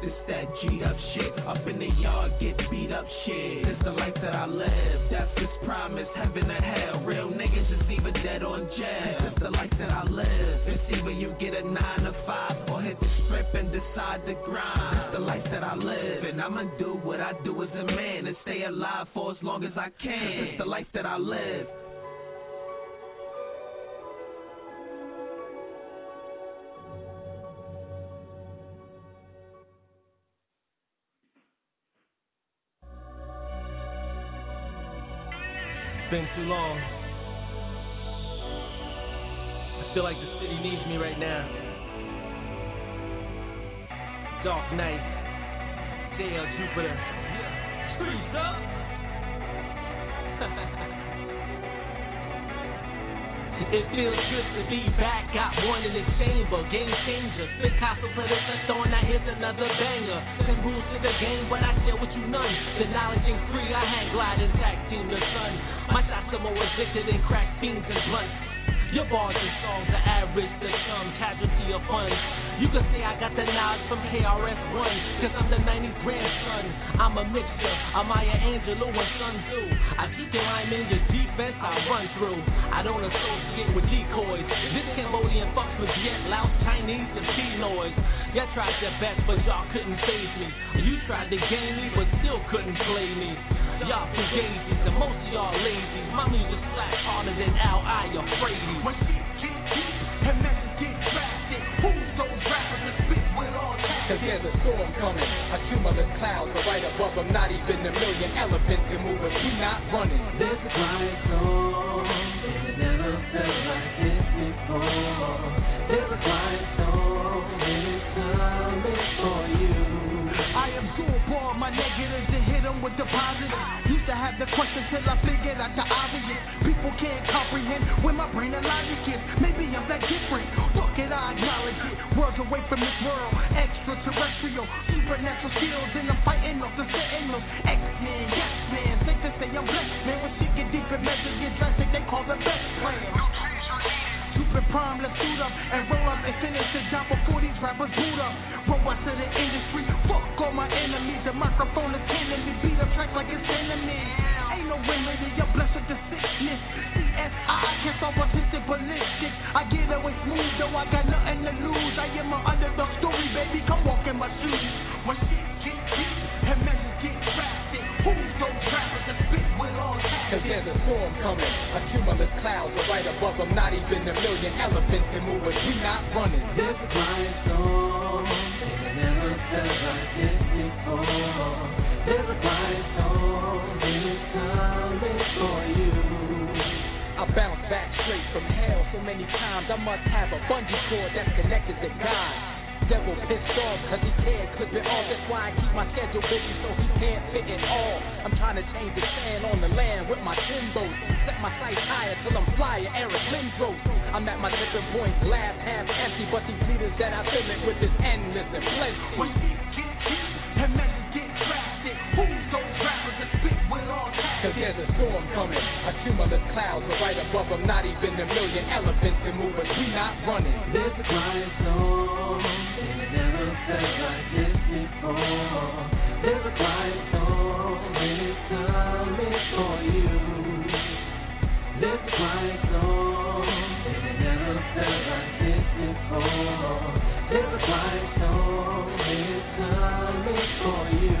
This that G'd up shit, up in the yard get beat up shit. This the life that I live, that's this promise, heaven or hell. Real niggas is either dead or in jail. This the life that I live, it's either you get a 9 to 5 or hit the strip and decide to grind. This the life that I live, and I'ma do what I do as a man and stay alive for as long as I can. This the life that I live. Been too long. I feel like the city needs me right now. Dark night, day of Jupiter. Streets up. It feels good to be back. Got one in the chamber, game changer. Sick hustle, play the touch on. I hit another banger. Ten rules to the game, but I share with you none. The knowledge ain't free. I had glide intact in the sun. My shots are more addicted than crack fiends and blunts. Your bars and songs are average to some casualty of fun. You can say I got the knowledge from KRS-One, cause I'm the 90s grandson. I'm a mixture of Maya Angelou and Sun Tzu. I keep the line in the defense I run through. I don't associate with decoys. This Cambodian fucks with yet loud Chinese and Pinoys. Y'all tried your best, but y'all couldn't save me. You tried to game me, but still couldn't play me. Y'all fugazies, and most of y'all lazy. My music slaps harder than Al Aya Brady. My shit get deep, and messages get drastic. Who's so rapid to speak with all that? Cause there's a storm coming, a cumulus cloud. So right above them, not even a million elephants can move if you're not running. This is my song, never felt like this before. This is my song, and it's coming for you. I absorb all my negatives and hit them with the positives. Used to have the question till I figured out the obvious. People can't comprehend where my brain and logic is. Maybe I'm that different. Fuck it, I acknowledge it. Worlds away from this world. Extraterrestrial, supernatural skills, and I'm fighting off the sentinels. X-Men, yes, man. Think they say I'm blessed, man. When shit get deep and measures get drastic, they call the best plan. Stupid prime, let's suit up and roll up and finish the job before these rappers boot up. Roll out to the industry, fuck all my enemies. The microphone is killing me, beat up tracks like it's enemy. Ain't no remedy, you're blessed with the sickness. CSI, can't solve autistic ballistics. I get away smooth, though I got nothing to lose. I am my underdog story, baby, come walk in my shoes. When shit get deep and measures get drastic, who's so trapped to spit with all that? Cause there's a storm coming, a cumulus cloud. So right above them, not even a million elephants can move if you're not running. This is my song, it never felt like this before. This is my song, and it's coming for you. I bounce back straight from hell so many times. I must have a bungee cord that's connected to God. Devil pissed off cause he can't clip it all. That's why I keep my schedule busy so he can't fit it all. I'm trying to change the sand on the land with my timbos. Set my sights higher till I'm flyer Eric Lindros. I'm at my tipping point, glass half empty, but these leaders that I fill it with is endless and plenty. When these get deep and measures get drastic, who's so rappers to spit with all that? Cause there's a storm coming, a cumulus cloud. So right above them, not even a million elephants can move, but we not running. This is my song. Felt like this before. There's a quiet storm and it's coming for you. There's a quiet storm and it never felt like this before. There's a quiet storm and it's coming for you.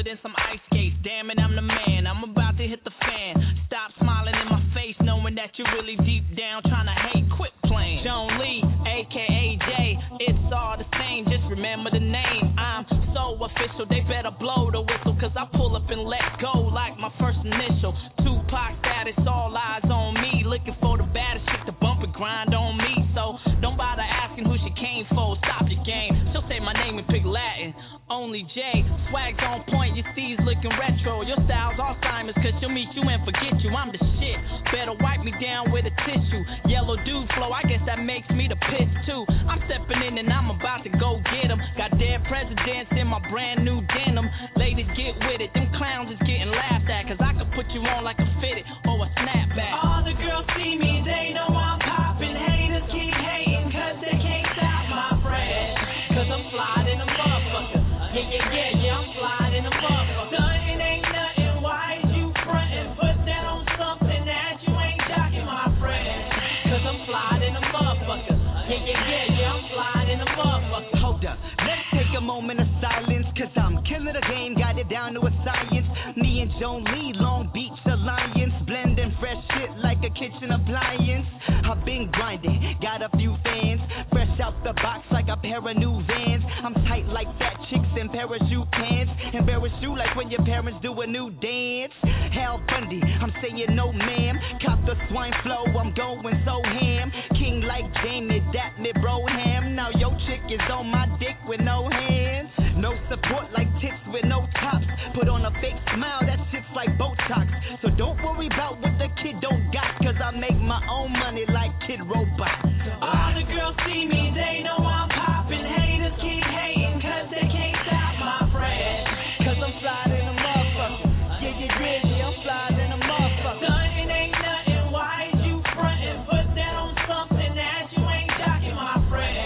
cooler than some ice skates. Damn it, I'm the man. I'm about to hit the fan. Stop smiling in my face, knowing that you're really deep down trying to hate. Quit playing. John Lee, a.k.a. Jay. It's all the same, just remember the name. I'm so official, they better blow the whistle, cause I pull up and let go like my first initial. Tupac status, all eyes on me. Looking for the baddest chick to bump and grind on me. So don't bother asking who she came for. Stop your game. She'll say my name in Pig Latin. Only J. Swag's on point, your C's looking retro. Your style's Alzheimer's, cause she'll meet you and forget you. I'm the shit. Better wipe me down with a tissue. Yellow dude flow, I guess that makes me the piss too. I'm stepping in and I'm about to go get 'em. Got dead presidents in my brand new denim. Ladies, get with it. Them clowns is getting laughed at, cause I could put you on like a fitted or a snapback. All the girls see me, they know I'm popping. Haters keep hating, cause they can't stop my friends. Cause I'm fly in a motherfucker. Yeah, yeah, yeah, yeah, I'm flying in the motherfucker. Nothing ain't nothing, why is you frontin'? Put that on something that you ain't jockin', my friend. Cause I'm flying in the motherfucker. Yeah, yeah, yeah, yeah, I'm flying in the motherfucker. Hold up, let's take a moment of silence. Cause I'm killing the game, got it down to a science. Me and Joan Lee, Long Beach Alliance. Blending fresh shit like a kitchen appliance. I've been grinding, got a few fans. Fresh out the box like a pair of new Vans. I'm tight like that chick in parachute pants. Embarrass you like when your parents do a new dance. Hal Bundy, I'm saying no ma'am. Cop the swine flow, I'm going so ham. King like Jamie, that me bro ham. Now your chick is on my dick with no hands. No support like tits with no tops. Put on a fake smile, that shit's like Botox. So don't worry about what the kid don't got, cause I make my own money like Kid Robot. All the girls see me, they know I'm popping. Haters keep hating, cause they can't stop my friend. Cause I'm flying in a motherfucker. Yeah, yeah, yeah, yeah, I'm flying in a motherfucker. Nothing ain't nothing, why is you frontin'? Put that on something that you ain't jockin', my friend.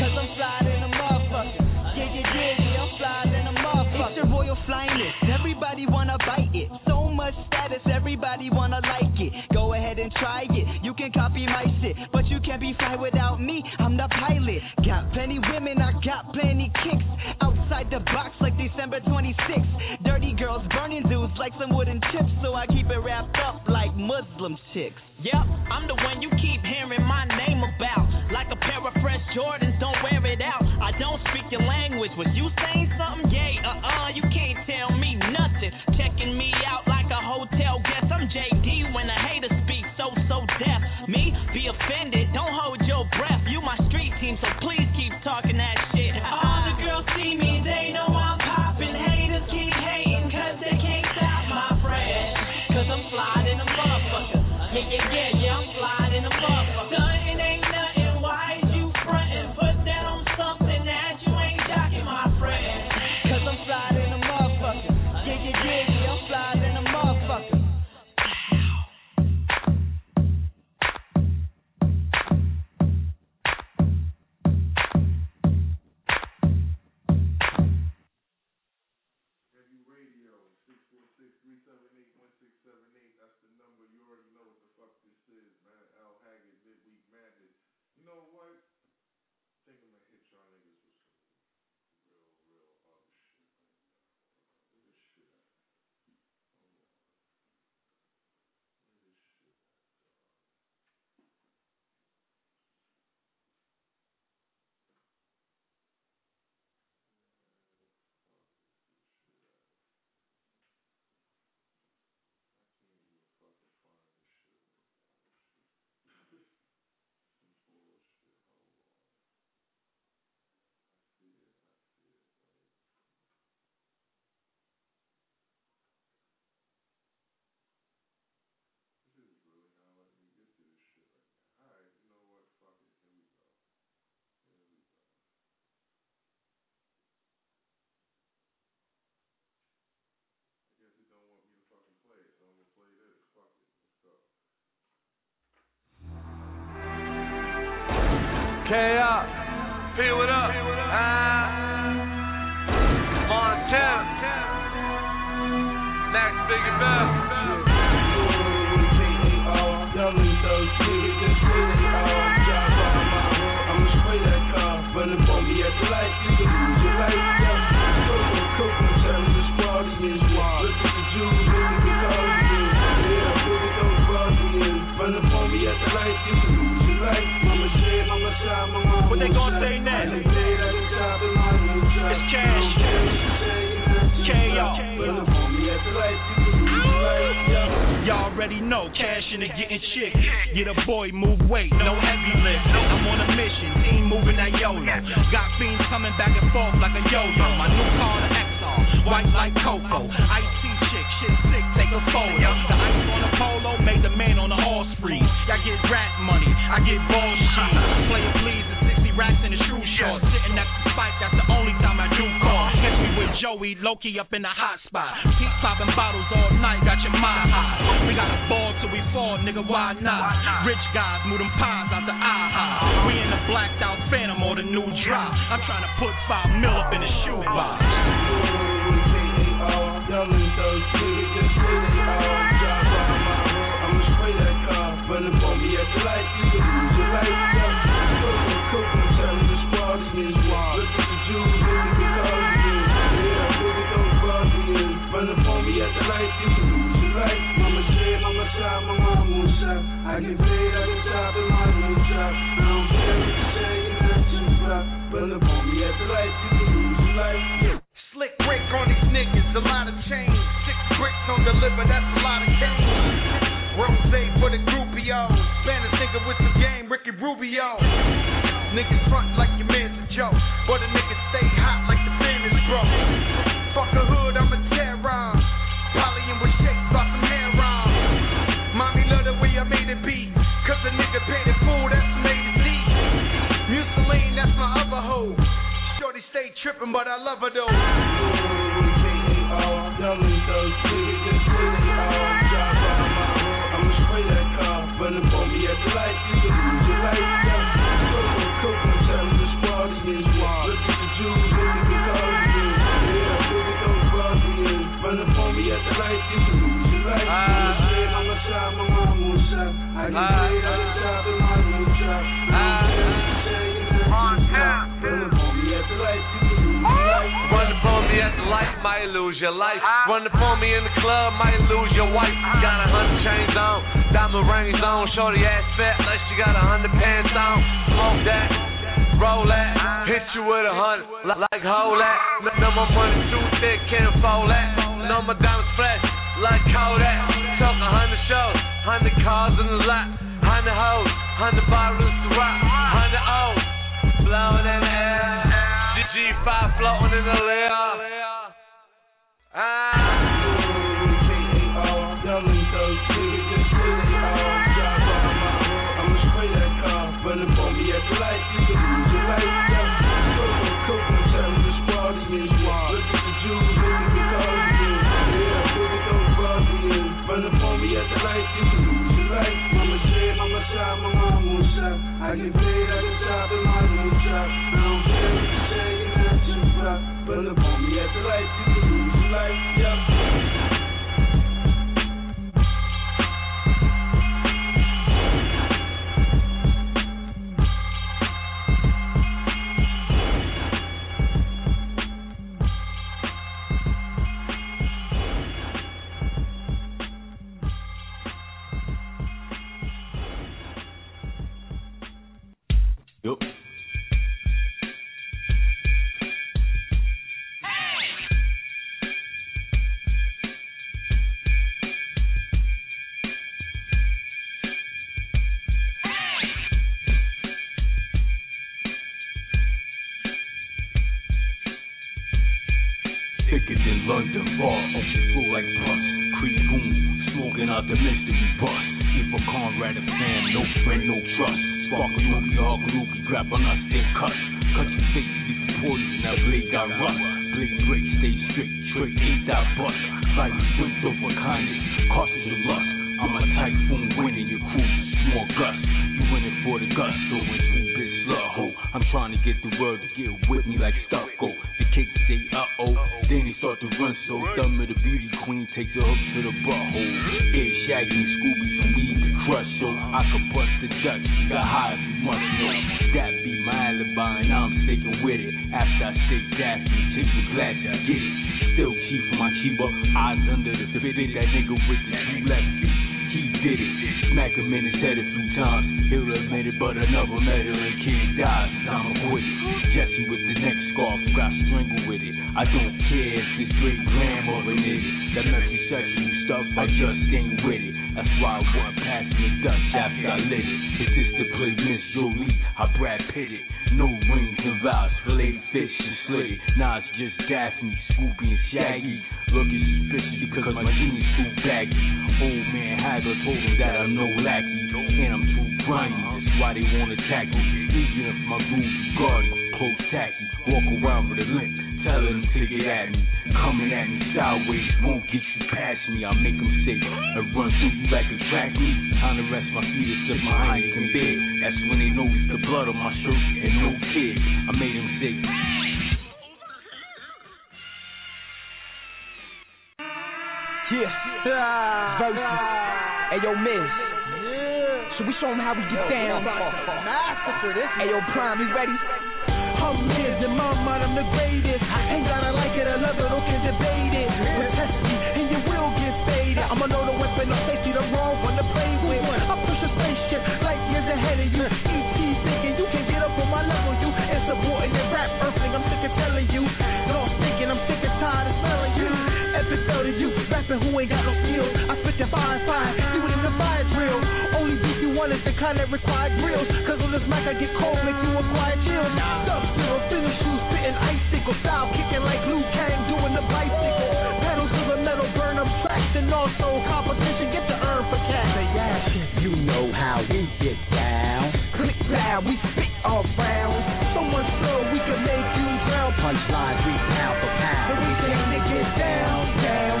Cause I'm flying in a motherfucker. Yeah, yeah, yeah, yeah, I'm flying in a motherfucker. It's your royal flyness, everybody wanna bite it. So much status, everybody wanna like it. Go ahead and try it, you can copy my shit, but you can't be fly without me, I'm the pilot. Got plenty women, I got plenty kicks. Outside the box like December 26th. Dirty girls burning dudes like some wooden chips, so I keep it wrapped up like Muslim chicks. Yep, I'm the one you keep hearing my name about. Like a pair of fresh Jordans, don't wear it out. I don't speak your language, was you saying something? Yeah, you can't tell me nothing. Checking me out like a hotel guest. I'm JD when a hater speaks, so deaf. Me, be offended, don't hold your breath. You my street team, so please keep talking that shit. All the girls see me, they know I'm popping. Haters keep hating, cause they can't stop my friend. Cause I'm flying in a motherfucker. Yeah, yeah, yeah, yeah, I'm flying in a motherfucker. Nothing ain't nothing, why is you frontin'? Put that on something that you ain't jockin', my friend. Cause I'm flying in a motherfucker. Yeah, yeah, yeah, yeah, I'm flying in a motherfucker. You know what? I think I'm going to hit y'all niggas with some real other shit right now. Look at this shit. Look at this shit. K up, P what up, Montana, Max Big and Bell. I'm spray that car, but it won't be at the light. You can lose your life. I'm so cool, I'm just party. just like you, you like mama shit, mama shot, mama. What they gonna say next? It's cash. Y'all already know, cash in the getting chick. Get a boy, move weight, no heavy lift. I'm on a mission, team moving that YOLO. Got fiends coming back and forth like a yo-yo. My new car, the Exxon, white like Coco. IT chick, shit sick, take a photo. The ice on the polo made the man on the horse freeze. Y'all get rat money, I get ball shit. Play it please, the 60 racks in the shoe shorts. Sitting at the spike, that's the only time I do call. Catch me with Joey, Loki up in the hot spot. Keep popping bottles all night, got your mind high. We got a ball till we fall, nigga, why not? Rich guys move them pies out the IHOP. We in the blacked out Phantom or the new drop. I'm trying to put 5 mil up in the shoe box. Y'all ain't thirsty, just really all. Y'all buy my head, I'ma spray that car. Running for me at the light, you can lose your life. Cooking, cooking, telling the squad is me. Look at the Jews, really be calling me. Yeah, really don't bother me. Running for me at the light, you can lose your life. Mama said, mama shot, my mom won't shot. I get paid, I get shot, but mine won't shot. I don't care what you say, you're not too fly. Running for me at the light, you can lose your life. Slick break on these niggas, a lot of change. 6 bricks on the liver, that's a lot of cane. Rosé for the groupie-o. Spanish nigga with the game, Ricky Rubio. Niggas front like your man's a joke, but the niggas stay hot like the band is broke. Fuck a hood, I'm a terror. Polyin' with shakes off some hair rhymes. Mommy love the way I made it beat, cause the nigga paid the fool, that's made it deep. Mussolini, that's my other hoe. Shorty stay trippin', but I love her though. Y'all ain't thirsty, just really all. Y'all buy my head, I'ma spray that car. Running for me at the light, you can lose your life. Cookin', cookin', tellin' the squad is me. Look at the Jews, really be calling me. Yeah, really don't bother me. Running for me at the light, you can lose your life. Mama said, mama shot, my mom won't shot. I get paid, I get shot, but mine won't shot. Running for me at the light, you can lose your life. Running for me at the light, might lose your life. Running for me in the club, might lose your wife. Got 100 chains on, diamond rings on. Shorty ass fat, like she got 100 pants on. Smoke that, roll that, hit you with 100, like hold that. No more money too thick, can't fold that. No more diamonds flash, like Kodak. Talk 100 shows, 100 cars in the lot, 100 hoes, 100 bottles to rock, 100 O's, blowing in the air. G5 floating in the air. Y'all ain't thirsty, just really all. Y'all buy my head, I'ma spray that car. Running for me at the light, you can lose your life. Cookin', cookin', tellin' the squad is me. Look at the Jews, really be calling me. Yeah, really don't bother me. Running for me at the light, you can lose your life. Mama said, mama shot, my mom won't shot. I get paid, I get shot, but mine won't shot. I don't care what you say, you're not too fly. Running for me at the light, you can lose your life. Yeah. Yup. Hey. Ticket in London bar, off the floor like pus. Creep goon, smoking out the mystery bus. Keep a Conrad a fan, no friend, no trust. Sparkle looky, hog looky, grab on us, then cut. Cut your face, you poison, that blade got rough. Blade break, stay strict, trick, ain't that bust. Fight swift over kindness, causes your lust. I'm a typhoon winning, your crew is small gust. You winning for the gust, so it's you bitch slut hoe. I'm trying to get the world to get with me like stucco. The kids say uh-oh, then they start to run so dumb of the beauty queen, take the hook to the butthole. It's shaggy and Scooby, some weed to crush, so I could bust the Dutch. Got high if you must know. That be my alibi, and I'm sticking with it. After I stick that, you take the glass, I get it. Still chief, my chiba, eyes under the spit. That nigga with the two left feet, he did it. Smack him in his head a few times. He'll admit it, but another meddling kid dies. I'm a witch. Jesse with the next scarf got strangled with it. I don't care if it's great grandma or an idiot. That messy sexual stuff, I just ain't with it. That's why I went past the Dutch after I lit it. It's just to play Miss Jolie, I Brad Pitt it. No rings and vows, filleted fish and slitted. Nah, it's just Daphne, Scoopy and Shaggy. Looking suspicious because my jeans too baggy. Old man Hagler told him that I'm no lackey. And I'm too grimy, that's why they won't attack me. Even if my groove is guarded, close tacky. Walk around with a limp, telling them to get at me. Coming at me sideways, won't get you past me. I'll make them sick and run through you like a track me. Time to rest my feet and slip my hinds in bed. That's when they notice the blood on my shirt and no kids. I made them sick. Yeah, versus. Hey, yo, Miz. Yeah. So we show them how we get down. Massacre this. Hey, yo, Prime, you ready? I'm Miz, in my mind, I'm the greatest. I ain't gotta like it, I love it, don't can debate it. But test me, and you will get faded. I'ma know the weapon, I'll take you the wrong one to play with. I push a spaceship, light years ahead of you. E.T. thinking you can get up on my level, you. And supporting the rap, earthling, I'm sick of telling you. Don't thinking, I'm sick and tired of smelling you. Epic though to you. Who ain't got no skills? I spit the fire, you in the fire drill. Only beef you want is the kind that requires grills. Cause on this mic I get cold, make you acquire chills. Stuff still, finish you, spitting icicle style, kicking like Liu Kang doing the bicycle. Pedals to the metal, burn up tracks, and also competition get the earn for cash. Say yeah, shit, you know how we get down. Click loud, we spit all round. So much slow, we can make you drown. Punchlines, we pound for pound. And we came to get down, down.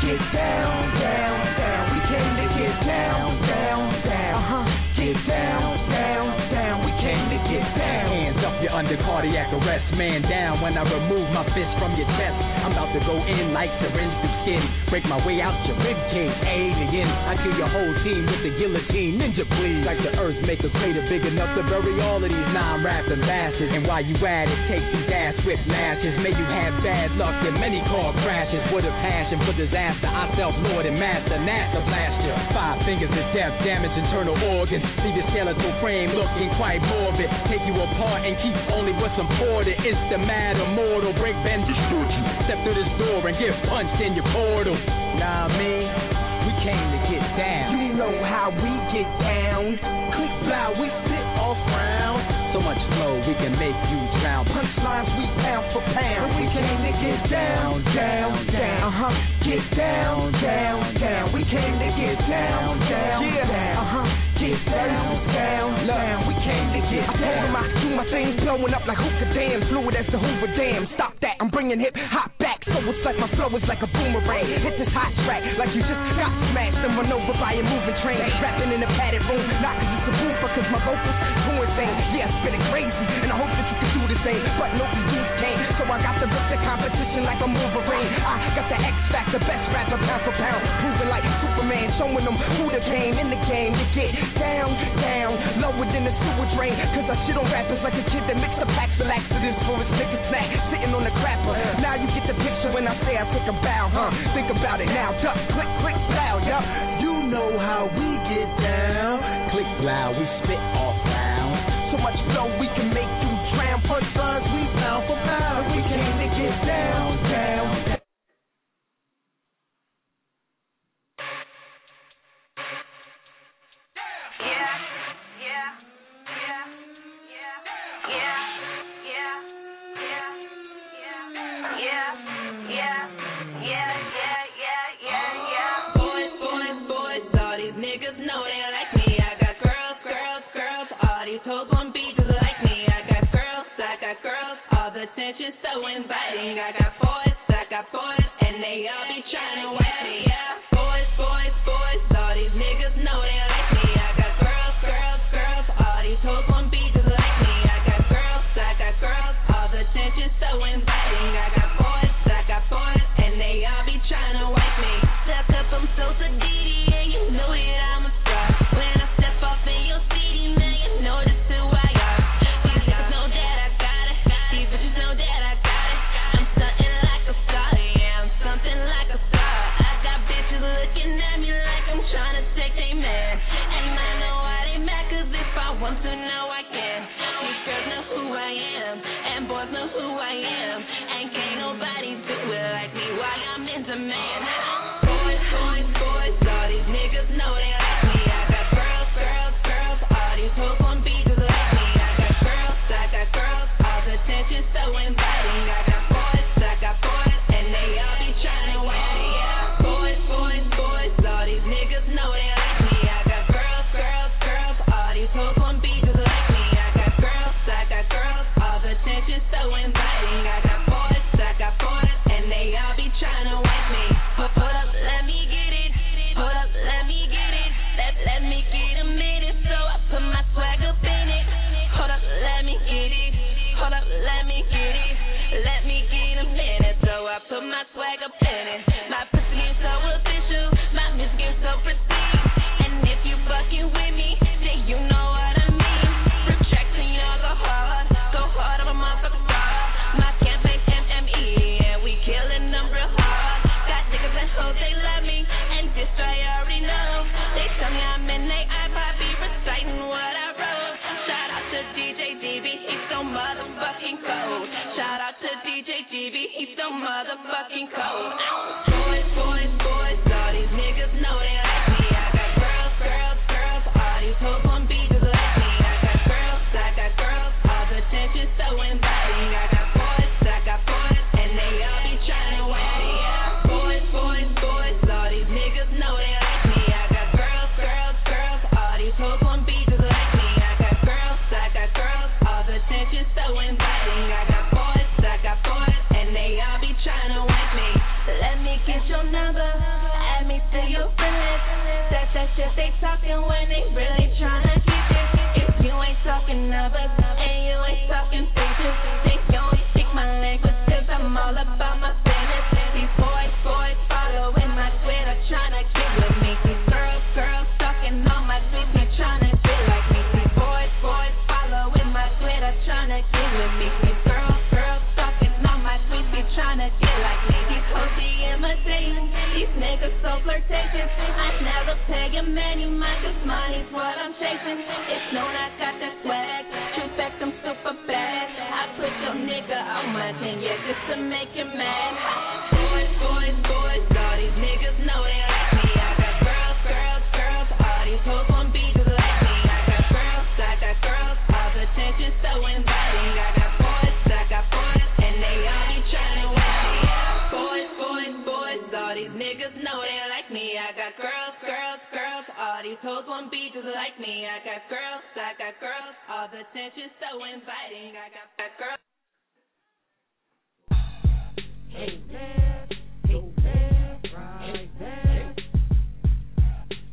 Get down, down, down. We came to get down, down, down. Get down, down, down. We came to get down. Hands up, you're under cardiac arrest. Man down when I remove my fist from your chest. I'm about to go in like syringe through skin. Break my way out your rib cage, alien. I kill your whole team with the guillotine. Ninja please. Like the earth, make a crater big enough to bury all of these non-rapping bastards. And while you at it, take these ass whip lashes. May you have bad luck and many car crashes. With a passion for disaster, I self-lord and master, NASA blaster. Five fingers to death, damage internal organs. See the skeletal frame looking quite morbid. Take you apart and keep only what's important. It's the mad immortal, break bend, destroy you. Step through this door and get punched in your portal. Nah, me, we came to get down. You know how we get down. Click fly, we spit off round. So much flow, we can make you drown. Punchlines, we pound for pound. We came to get down, down, down. Get down, down, down. We came to get down, down, down. Get down, down, down. We came to get down. I do my thing, blowing up like hookah dam. Fluid as the Hoover Dam. Stop that, I'm bringing hip hop back. So it's like my flow is like a boomerang. Hit this hot track like you just got smashed and run over by a moving train. Rapping in a padded room, not cause it's a boomer, cause my vocals doing things. Yeah, it's been crazy, and I hope that you can do the same. But no disease came, so I got to rip the competition like a Wolverine. I got the X Factor, best rapper pound for pound, proving like Superman, showing them who the game in the game. You get down, down, lower than the sewer drain. Cause I shit on rappers like a kid that mixed the packs of laxatives for his nigga snack, sitting on the crapper. Now you get the picture when I say I take a bow, huh? Think about it now, just click, click, loud, yup. You know how we get down. Click loud, we spit off round. So much flow we can make you drown. Punchlines we pound for pound. We came to get down, down, down. So inviting, I got boys, and they all be trying to wet me, yeah. Boys, boys, boys, all these niggas know they like me. I got girls, girls, girls, all these hoes won't be just like me. I got girls, all the tension so inviting. I got boys, and they all be trying to wet me. Stuck up, I'm so sadidi, and you know it, I'm a star. When I step off in your city, now you know this is why. Know that I got it. These bitches know that I got it. I'm something like a star, yeah. I'm want to, now I can. These girls know who I am, and boys know who I am, and can't nobody do it like me. Why I'm in demand. Boys, boys, boys, all these niggas know they like me. I got girls, girls, girls, all these hoes gon' be just like me. I got girls, all the attention so inviting. I got boys, and they all be trying to win. Boys, boys, boys, all these niggas know they like me. I got girls, girls, girls, all these hoes gon' be just like me. I got girls, all the attention so inviting. I got boys, and they all be trying to win me. Hold up, let me get it. Hold up, let me get it. Let me get a minute, so I put my swag up in it. Hold up, let me get it. Hold up, let me get it. Let me get a minute, so I put my swag up in it. My pussy is so official, my music is so pristine. And if you fucking with me, then you know what I mean. Rejection, y'all go hard on a motherfucking star. My campaign's MME, and we killing them real hard. Got niggas and hoes, they love me, and this I already know. They tell me I'm in they iPod, be reciting what I wrote. Shout out to DJ DB, he's so motherfucking cold. Shout out to DJ DB, he's so motherfucking cold. Boys, boys, boys, all these niggas know they like me. I got girls, girls, girls, all these hoes gon' be just like me. I got girls, all the attention so inviting. I got boys, and they all be trying to win. Boys, boys, boys, all these niggas know they like me. I got girls, girls, girls, all these hoes gon' be just like me. I got girls, all the attention so inviting. I got boys, and they all be trying to win me. Let me get your number, add me to your friends. That's that shit they talking when they really trying to get this. If you ain't talking numbers, and you ain't talking pictures, then you only speak my language, cause I'm all about my business. These boys, boys, following my Twitter, trying to get with me. These girls, girls, talking on my Twitter, trying to get like me. These boys, boys, following my Twitter, trying to get with me. These girls, girls, talking on my Twitter, trying to get like me. These hoes be imitating, these niggas so flirtatious. I never pay a man, you might, cause money's what I'm chasing. It's known I got that swag, true fact I'm super bad. I put your nigga on my thing, yeah, just to make him mad. Boys, boys, boys, all these niggas know they like me. I got girls, girls, girls, all these hoes gon' be just like me. I got girls, all the attention so inviting. I got boys, and they all be trying to win me. Boys, boys, boys, all these niggas know they like me. I got girls, girls, girls, all these hoes gon' be just like me. I got girls, all the attention so inviting. I got girls. Hey there, hey there, right there.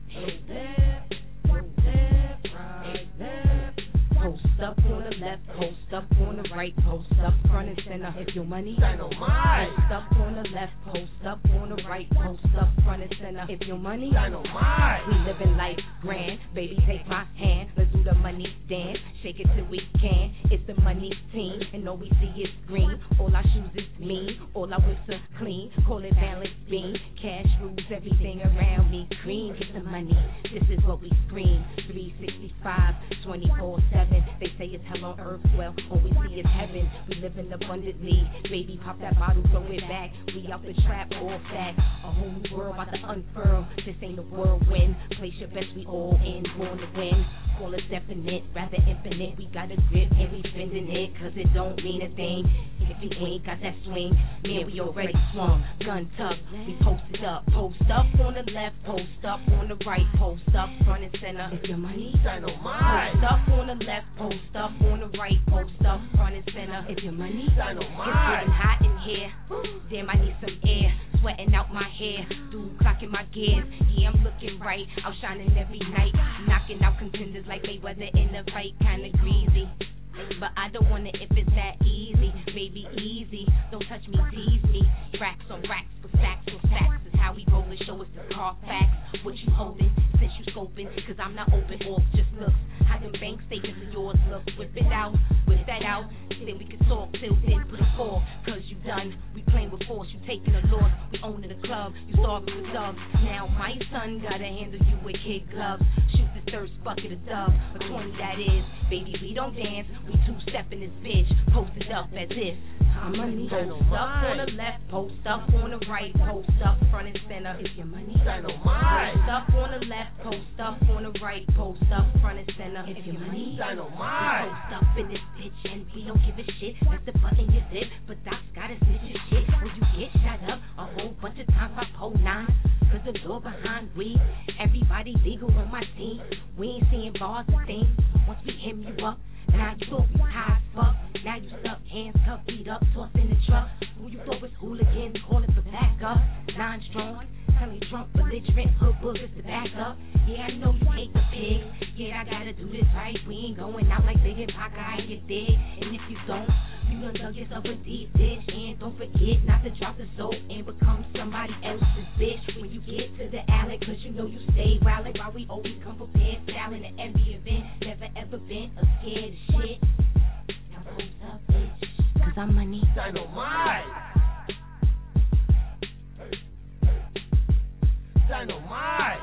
Hey there, right there, right there. Post up on the left, post up on the right, post up front and center. If your money, dynamite. Post up on the left, post up on the right, post up front and center. If your money, dynamite. We living life grand, baby, take my hand. Let's do the money dance, shake it till we can. It's the money team, and all we see is green. All our shoes is mean, all our whips are clean. Call it balance beam, cash rules everything around me. Green, it's the money, this is what we scream. 365, 24/7. They say it's hell on earth, well, all we see is heaven. We living abundantly, baby, pop that bottle, throw it back. We out the trap, all fat. A whole new world about to unfurl. This ain't a whirlwind. Place your best, we all in, born to win. Call us definite, rather infinite. We got a grip and we bending it, cause it don't mean a thing if we ain't got that swing. Man, we already swung, gun tuck, we posted up. Post up on the left, post up on the right, post up front and center. If your money, dynamite. Post up on the left, post up on the right, post up front and center. If your money, dynamite. It's getting hot in here, damn, I need some air. Sweating out my hair, dude clocking my gears. Yeah, I'm looking right, outshining every night. Knocking out contenders like Mayweather in the fight. Kinda greasy, but I don't want it if it's that easy. Baby, easy, don't touch me, tease me. Racks on racks, for facts on facts. Is how we rollin', show us the car facts. What you holdin', since you scopin', cause I'm not open off, just looks. How them bank statements of yours look. Whip it out, whip that out. Then we can talk till then, put it forth. Cause you done, we playing with force. You taking a loss, we owning the club. You starving with doves. Now my son gotta handle you with kid gloves. Shoot this thirst bucket of dub, a 20 that is. Baby, we don't dance, we two-stepping this bitch, posted up as if. I'm money post up on the left, post up on the right, post up front and center. If your money got no mind, post up on the left, post up on the right, post up front and center. If your money got no mind, post up in this bitch and we don't give a shit. That's the button you zip, but Doc's got a snitch and shit. When you get shot up a whole bunch of times by pole nine, cause the door behind we, everybody legal on my team. We ain't seeing bars and things. Once we hem you up, now you gon' be high as fuck. Now you stuck, hands cuffed, feet up, tossed in the truck. Who you thought was hooligans calling for backup? Nines drawn, tell me drunk, belligerent, hood boogers to back up. Yeah, I know you hate the pigs. Yeah, I gotta do this right. We ain't going out like Big and Pac, I get dig. And if you don't, you gonna dug yourself a deep ditch. And don't forget not to drop the soap and become somebody else's bitch. When you get to the alley, cause you know you stay rallying. While we always come prepared, styling at every event. Never ever been a scared of shit. Now post up, bitch, cause I'm money dynamite. Dynamite.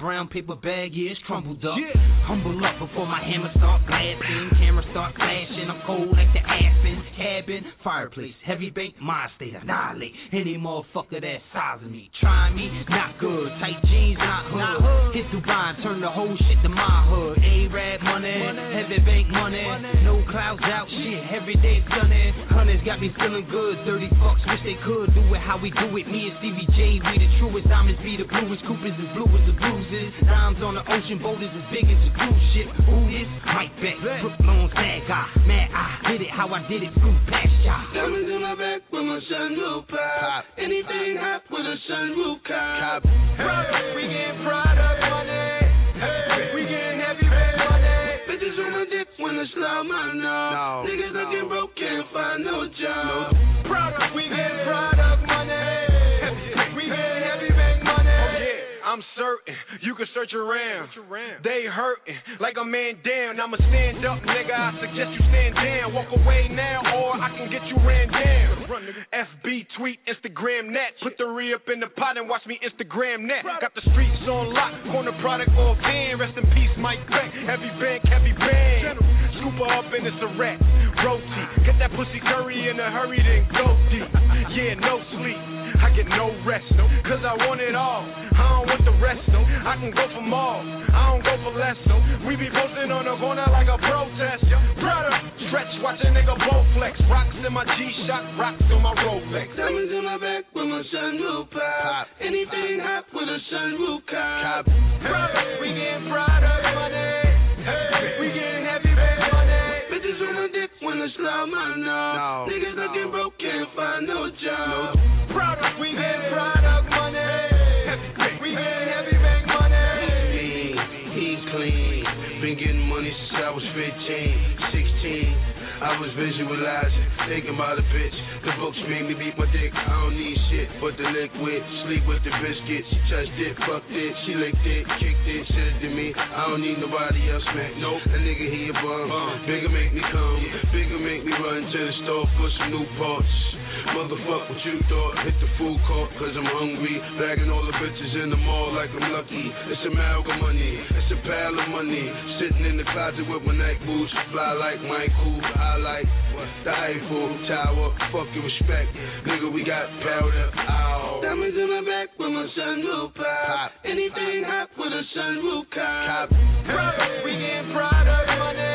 Brown paper bag, yeah, it's crumbled up. Yeah. Humble up before my hammer start blasting. Camera start clashing. I'm cold like the Aspen. Cabin, fireplace, heavy baked, mind state, annihilate. Any motherfucker that's sizing me. Trying me, not good. Tight jeans, not hood. Hit Dubai and turn the whole shit to my hood. A-Rab money, heavy baked money. No clouds out, shit, every day sunny. Hunters got me feeling good. $30, wish they could do it how we do it. Me and CBJ, we the truest. Diamonds be the bluest. Coopers is blue as the bruises. Dimes on the ocean, boulders as big as a cruise ship. Who this? Right back. Brooklyn, sad guy. Mad I did it how I did it. Through past y'all. Diamonds in my back with my sunroof pop. Anything hot with a sunroof cop. Hey, we get product money. Hey, we get heavy red money. Bitches on my dick when I slow my nose. Niggas looking broke, can't find no job. Product, we get product money. I'm certain you can search around. They hurting like a man down. I'ma stand up, nigga. I suggest you stand down. Walk away now, or I can get you ran down. FB, tweet, Instagram, net. Put the re up in the pot and watch me Instagram net. Got the streets on lock. Corner product on van. Rest in peace, Mike Beck. Heavy bank, heavy band. Scoop her up and it's a wrap. Roti. Get that pussy curry in a hurry, then go deep. Yeah, no sleep. I get no rest, no, cause I want it all. I don't want the rest, no. I can go for more, I don't go for less, no. We be posting on the corner like a protest. Brother, stretch, watch a nigga bow flex. Rocks in my G-Shock, rocks on my Rolex. Diamonds in my back with my sunroof pop. Anything hot with a sunroof cop. Brother, we getting product money. Hey, we getting heavy bag money. Bitches on my dick when I slow my nose. Niggas looking broke, can't find no job. Product, we get product money. We get heavy bank money. He's clean. Been getting money since I was 15, 16. I was visualizing, thinking about a bitch. The books made me beat my dick. I don't need shit but the liquid. Sleep with the biscuit. She touched it, fucked it, she licked it, kicked it, said it to me. I don't need nobody else, man. Nope, that nigga he a bum. Bigger make me come. Bigger make me run to the store for some new parts. Motherfuck what you thought. Hit the food court cause I'm hungry. Bagging all the bitches in the mall like I'm lucky. It's amalgam money, it's a pile of money. Sitting in the closet with my neck boots. Fly like Michael, I like the Eiffel Tower. Fuck your respect, nigga, we got powder. Ow. Diamonds in my back with my sunroof pop. Anything hot with a sunroof cop. Hey. We getting product money.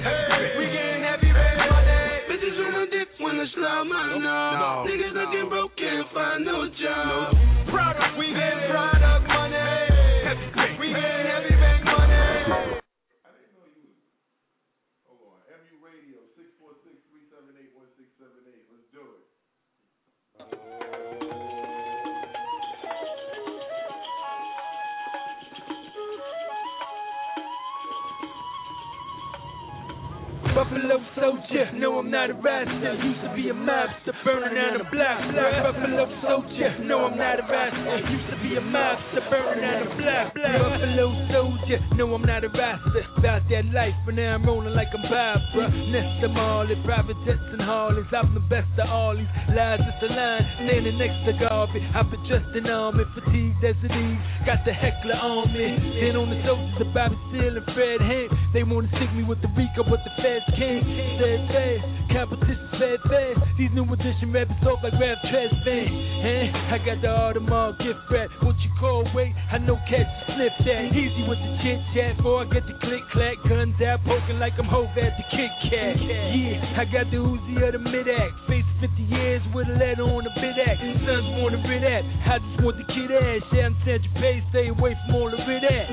Hey. We getting heavy red money. Bitches on my dick when I slow my nose. Niggas looking broke, can't find no job. Product, we getting product money. Hey. We getting heavy bank money. Buffalo soldier, no I'm not a rascal. Used to be a mobster, burning down the block. Buffalo soldier, no I'm not a rascal. Used to be a mobster, burning down the block. Buffalo soldier, no I'm not a rascal. About that life, but now I'm rolling like a Barbara. Nest them all in private jets and Harleys. I'm the best of all these lies. It's a line, standing next to garbage. I put just an arm in fatigue as it is. Got the heckler on me. And on the soldiers of Bobby Seale and Fred Hand. They wanna stick me with the Rico, but the Feds. King said fast, competition said fast. These new edition rappers talk like rap trash fans. I got the Audemars gift wrap. What you call weight? I know cats sniff that. Easy with the chit chat, before I get the click clack. Guns out, poking like I'm Hov at the Kit Kat. Yeah, I got the Uzi of the mid act. Face 50 years with a letter on the bid act. Sons want a bit at. I just want the kid ass. Yeah, I'm Sandra Pay, stay away from all the bit at.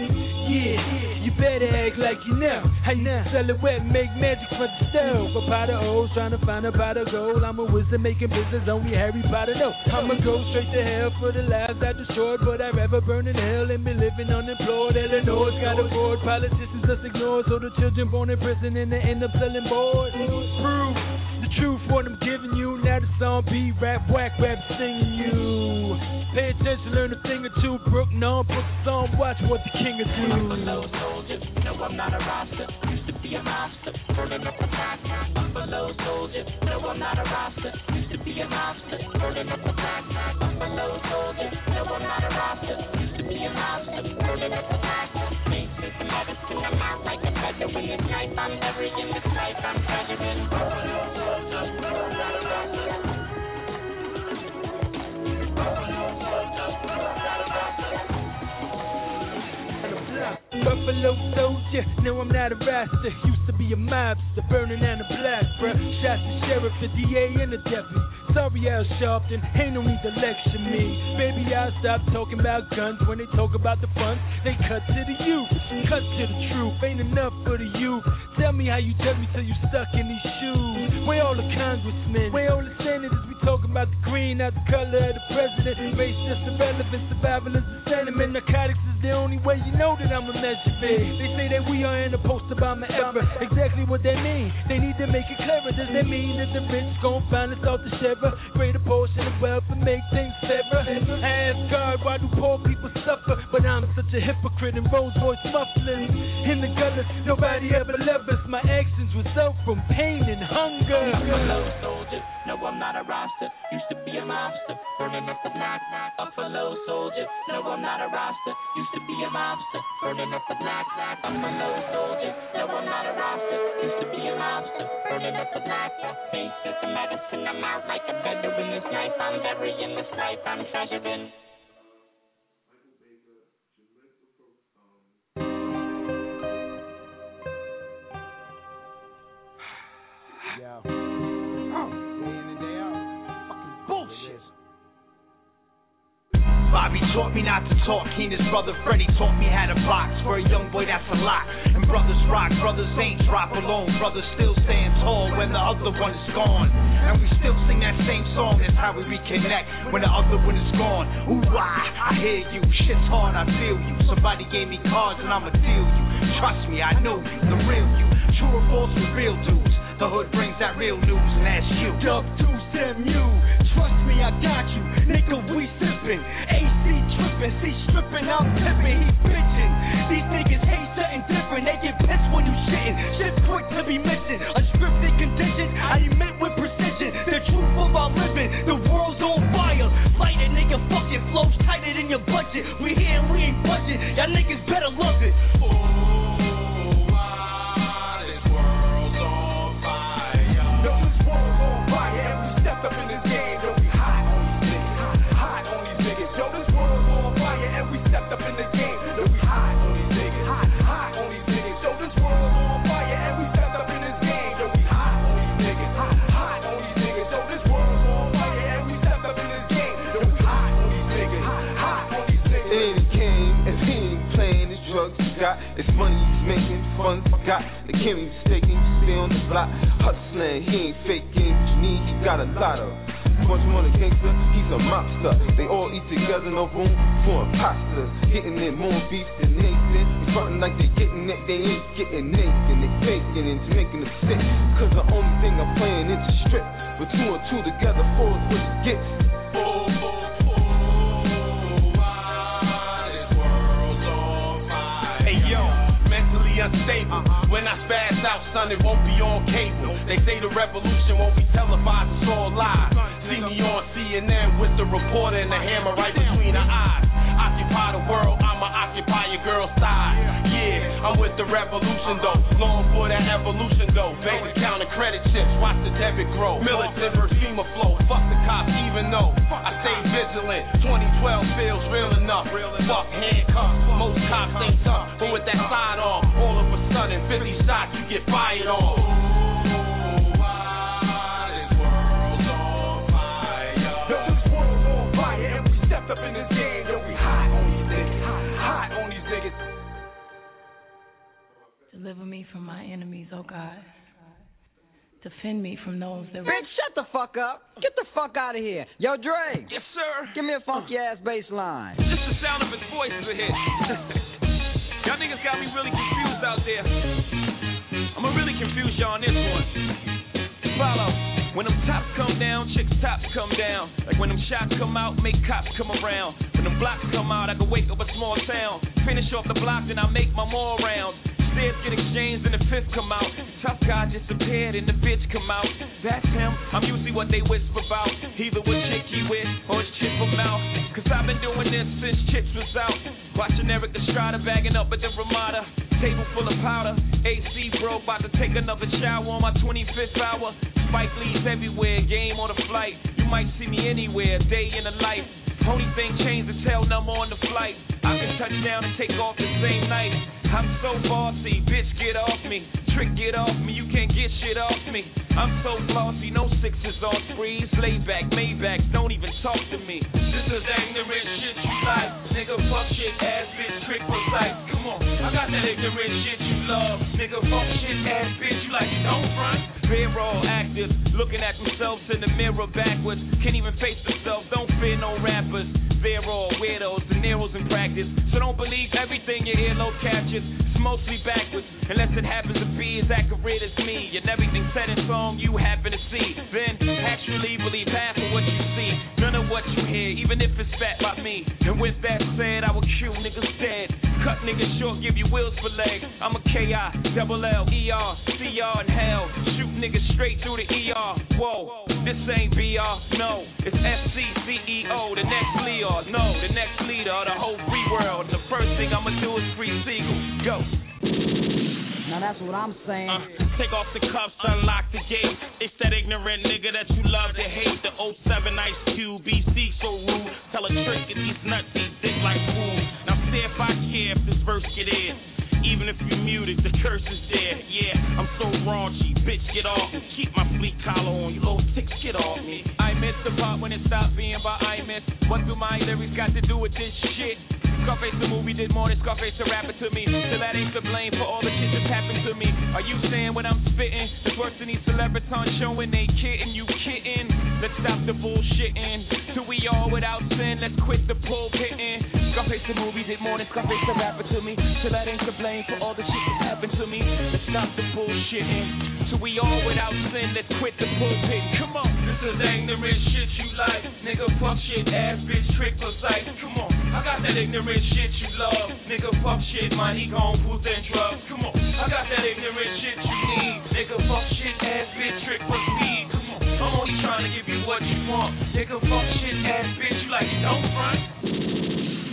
Yeah, you better act like you know. I know silhouette make magic. For the stove, a pot of hoes, trying to find a pot of gold. I'm a wizard making business, only Harry Potter knows. I'ma go straight to hell for the lives I destroyed, but I'd rather burn in hell and be living unemployed. Illinois got a board, politicians just ignored, so the children born in prison and they end up selling boards. Proof, the truth, what I'm giving you. Now the song B rap, whack rap, singing you. Pay attention, learn a thing or two. Brook, no, put the song, watch what the king is doing. Buffalo soldier, no, I'm not a roster. Used to be a monster. Burning up a pack, Buffalo soldier. No, I'm not a roster. Used to be a monster. Burning up a pack, Buffalo soldier. No, I'm not a roster. Used to be a monster. Burning up a pack. Face is medicine. I'm out like a feather in his knife. I'm burying this knife. I'm treasuring. Buffalo soldier. No, I'm not a roster. Buffalo soldier. No, I'm not a roster. Buffalo soldier, no I'm not a roster. Used to be a mobster, burning down the block, bruh. Shots the sheriff, the DA, and the deputy. Sorry Al Sharpton, ain't no need to lecture me. Baby, I'll stop talking about guns. When they talk about the funds, they cut to the youth. Cut to the truth, ain't enough for the youth. Tell me how you judge me till you stuck in these shoes. Where all the congressmen, where all the senators. We talking about the green, not the color of the president. Race just irrelevant, survival is the sentiment. Narcotics is the only way you know that I'm a man. They say that we are in a post-Obama era. Exactly what they mean. They need to make it clearer. Does that mean that the rich gon' finance out the shiver? Greater portion of wealth and make things fairer. Ask God, why do poor people suffer? But I'm such a hypocrite in Rolls Royce mufflers. In the gutters, nobody ever loved us. My actions result from pain and hunger. Buffalo soldier, no I'm not a roster. Used to be a mobster, burning up the block. Buffalo soldier, no I'm not a roster. Used to be a mobster, burning up the block. I'm a low soldier, no I'm not a roster. Used to be a mobster, burning up the block. Face is the medicine, I'm out like a veteran. This knife, I'm burying this knife, I'm treasuring. Yo. Day in and day out. Fucking bullshit. Bobby taught me not to talk, he and his brother Freddie taught me how to box. For a young boy that's a lot, and brothers rock, brothers ain't drop alone. Brothers still stand tall when the other one is gone. And we still sing that same song, that's how we reconnect. When the other one is gone, ooh I hear you, shit's hard, I feel you. Somebody gave me cards and I'ma deal you. Trust me, I know you, the real you. True or false, we real dudes. The hood brings that real news, and that's you. Dub 2 you. Trust me, I got you. Nigga, we sippin'. AC trippin', C strippin', I'm pippin', he bitchin'. These niggas hate something different. They get pissed when you shittin'. Shit quick to be missing. Unscripted condition, I emit with precision. The truth of our living. your budget. We here and we ain't budget. Y'all niggas better love it. It's money he's making, fun forgot. The Kim he's taking, stay on the block. Hustling, he ain't faking. What you need, he got a lot of. Much more than gangster, he's a mobster. They all eat together, no room for imposters. Hitting it more beef than Nathan. They frontin' like they getting it, they ain't getting Nathan. They faking and making it sick. Cause the only thing I'm playing is a strip. But two and two together, four is what it gets. Unstable. When I spaz out, son, it won't be on cable. They say the revolution won't be televised, it's all live. See me on CNN with the reporter and the hammer right between her eyes. Occupy the world, I'ma occupy your girl's side. Yeah, I'm with the revolution, though. Long for that evolution, though. Vegas counting credit chips, watch the debit grow. Militant FEMA flow, fuck the cops, even though I stay vigilant. 2012 feels real enough. Fuck handcuffs, most cops ain't tough, but with that sidearm, all of a sudden, 50 shots, you get fired on. Why this world's on fire? Yo, this world's on fire, and we stepped up in this game, yo, we hot on these niggas, hot on these niggas. Deliver me from my enemies, oh God. Defend me from those that... Bitch, shut the fuck up. Get the fuck out of here. Yo, Dre. Yes, sir. Give me a funky-ass bass line. Just the sound of his voice in here. Y'all niggas got me really confused out there. I'ma really confuse y'all on this one. Follow. When them tops come down, chicks' tops come down. Like when them shots come out, make cops come around. When them blocks come out, I can wake up a small town. Finish off the block, then I make my more rounds. Stairs get exchanged and the fifth come out. Tough guy just appeared and the bitch come out. That's him, I'm usually what they whisper about. Either with chick he with or it's chip him out. Cause I've been doing this since Chips was out. Watching Eric Estrada bagging up at the Ramada. Table full of powder, AC bro, about to take another shower on my 25th hour. Spike Lee's everywhere, game on the flight. You might see me anywhere, day in the life. Only thing changed is hell number on the flight. I can touch down and take off the same night. I'm so bossy, bitch, get off me. Trick, get off me, you can't get shit off me. I'm so glossy, no sixes on threes. Layback, Maybachs, don't even talk to me. This is ignorant shit you like. Nigga, fuck shit, ass, bitch, trick was like. Come on, I got that ignorant shit you love. Nigga, fuck shit, ass, bitch, you like it, don't front. They're all active, looking at themselves in the mirror backwards. Can't even face themselves, don't fear no rappers. They're all weirdos, the Nero's in practice. So don't believe everything you hear, no captures. It's mostly backwards, unless it happens to be as accurate as me. And everything said in song you happen to see. Then actually believe half of what you see. None of what you hear, even if it's fat by me. And with that said, I will kill niggas dead. Cut niggas short, give you wheels for legs. I'm a K-I, double L-E-R, C-R in hell. Shoot niggas straight through the ER. Whoa, this ain't BR, no. It's F-C-C-E-O, the next Leo. No, the next leader of the whole free world. The first thing I'ma do is free seagulls. Go. Now that's what I'm saying. Take off the cuffs, unlock the gate. It's that ignorant nigga that you love to hate. The 07 Ice Cube, BC so rude. Tell a trick and these nuts, these dick like fools. Now see if I care if this verse get in. Even if you muted, the curse is there. Yeah, I'm so raunchy, bitch, get off. Keep my fleet collar on, you little tick, shit off me. I miss the part when it stopped being by I miss. What do my lyrics got to do with this shit? Scarface the movie did more than Scarface the rapper to me. So that ain't the blame for all the shit that's happened to me. Are you saying what I'm spitting? It's worse than these celebritons showing they kidding. You kidding? Let's stop the bullshitting. Till we all without sin, let's quit the pulpitin. Scarface the movie did more than Scarface the rapper to me. So that ain't the blame for all the shit that's happened to me. Let's stop the bullshitting. Till we all without sin, let's quit the pulpit. Come on, this is ignorant shit you like. Nigga, fuck shit, ass, bitch, trick, for sight. Come on, I got that ignorant shit you love, nigga, fuck shit, man, he gon' pull them drugs. Come on, I got that ignorant shit you need, nigga, fuck shit, ass bitch, trick with me. Come on, I'm only trying to give you what you want, nigga, fuck shit, ass bitch, you like it, don't front.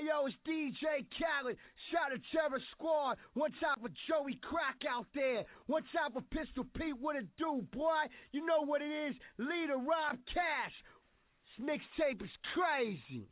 Hey yo, it's DJ Khaled. Shout out to Terror Squad. What's up with Joey Crack out there? What's up with Pistol Pete? What it do, boy? You know what it is. Leader Rob Cash. This mixtape is crazy.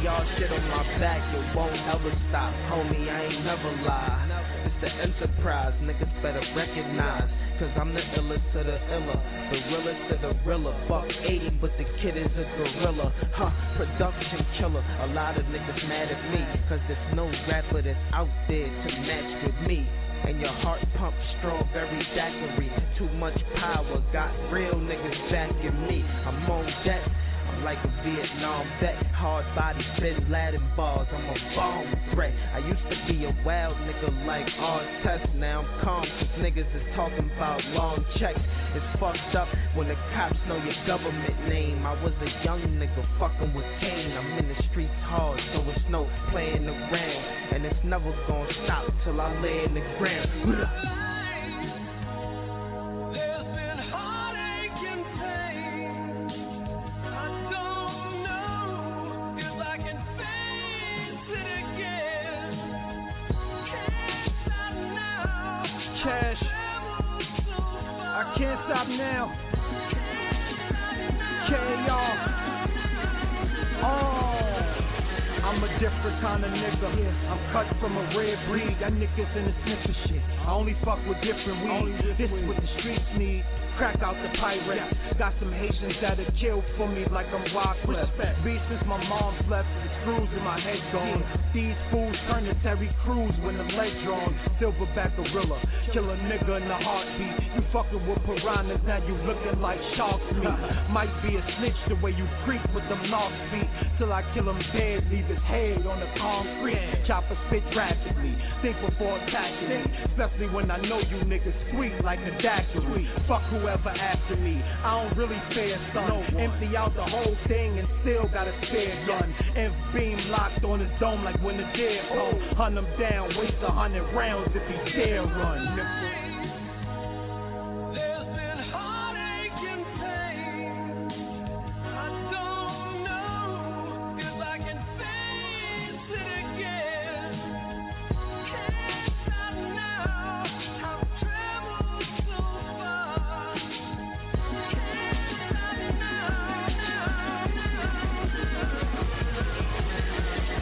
Y'all shit on my back, it won't ever stop. Homie, I ain't never lie. It's the enterprise, niggas better recognize. Cause I'm the illest to the iller, the realest to the realer. Fuck 80, but the kid is a gorilla. Huh, production killer. A lot of niggas mad at me, cause there's no rapper that's out there to match with me. And your heart pumps strawberry daiquiri. Too much power, got real niggas back in me. I'm on deck, I'm like a Vietnam vet, hard body, spin Latin bars, I'm a bomb threat. I used to be a wild nigga like Artest, now I'm calm, cause niggas is talking about long checks. It's fucked up when the cops know your government name. I was a young nigga fucking with Kane. I'm in the streets hard, so it's no playing around, and it's never gonna stop till I lay in the ground. Can't stop now. KR. Oh, I'm a different kind of nigga. I'm cut from a rare breed. Y'all niggas in the snitcher shit. I only fuck with different weed. This is what the streets need. Crack out the pirate. Got some Haitians that'll kill for me like I'm Wyclef. Beat since my mom's left, the screws in my head gone. These fools turn to Terry Crews when the leg drawn. Silverback gorilla, kill a nigga in a heartbeat. You fucking with piranhas, now you looking like shark meat. Might be a snitch the way you creep with them lost feet. Till I kill him dead, leave his head on the concrete. Chopper spit rapidly, think before attacking me. Especially when I know you niggas sweet like a daiquiri. Fuck who ever after me, I don't really fear son. No, empty out the whole thing and still got a spare gun. And beam locked on his dome like when the dead cold. Hunt him down, waste 100 rounds if he dare run. There's been heartache and pain. I don't know if I can face it again. Can't I know?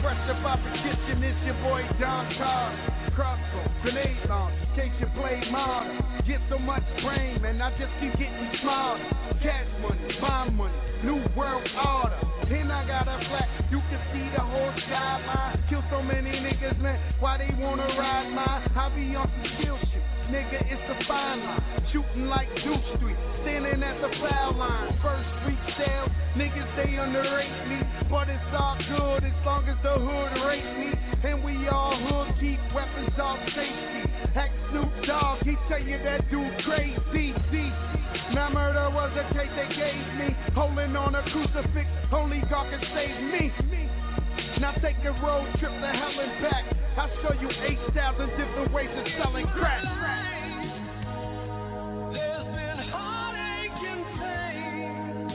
Fresh up out the kitchen, it's your boy Don Todd. Crossbow, grenade launch, in case you play modern. Get so much brain, man, I just keep getting smarter. Cash money, bond money, new world order. Then I got a flat, you can see the whole skyline. Kill so many niggas, man, why they wanna ride mine? I be on some kill shit, nigga, it's the fine line. Shooting like Duke Street, standing at the foul line. First week sales, niggas, they underrate me. But it's all good as long as the hood rates me. And we all hood keep weapons off safety. Hack Snoop Dogg, he tell you that dude crazy. Now murder was a case they gave me. Holding on a crucifix, only God can save me. Now take a road trip to hell and back. I'll show you 8,000 different ways of selling crack. There's been heartache and pain.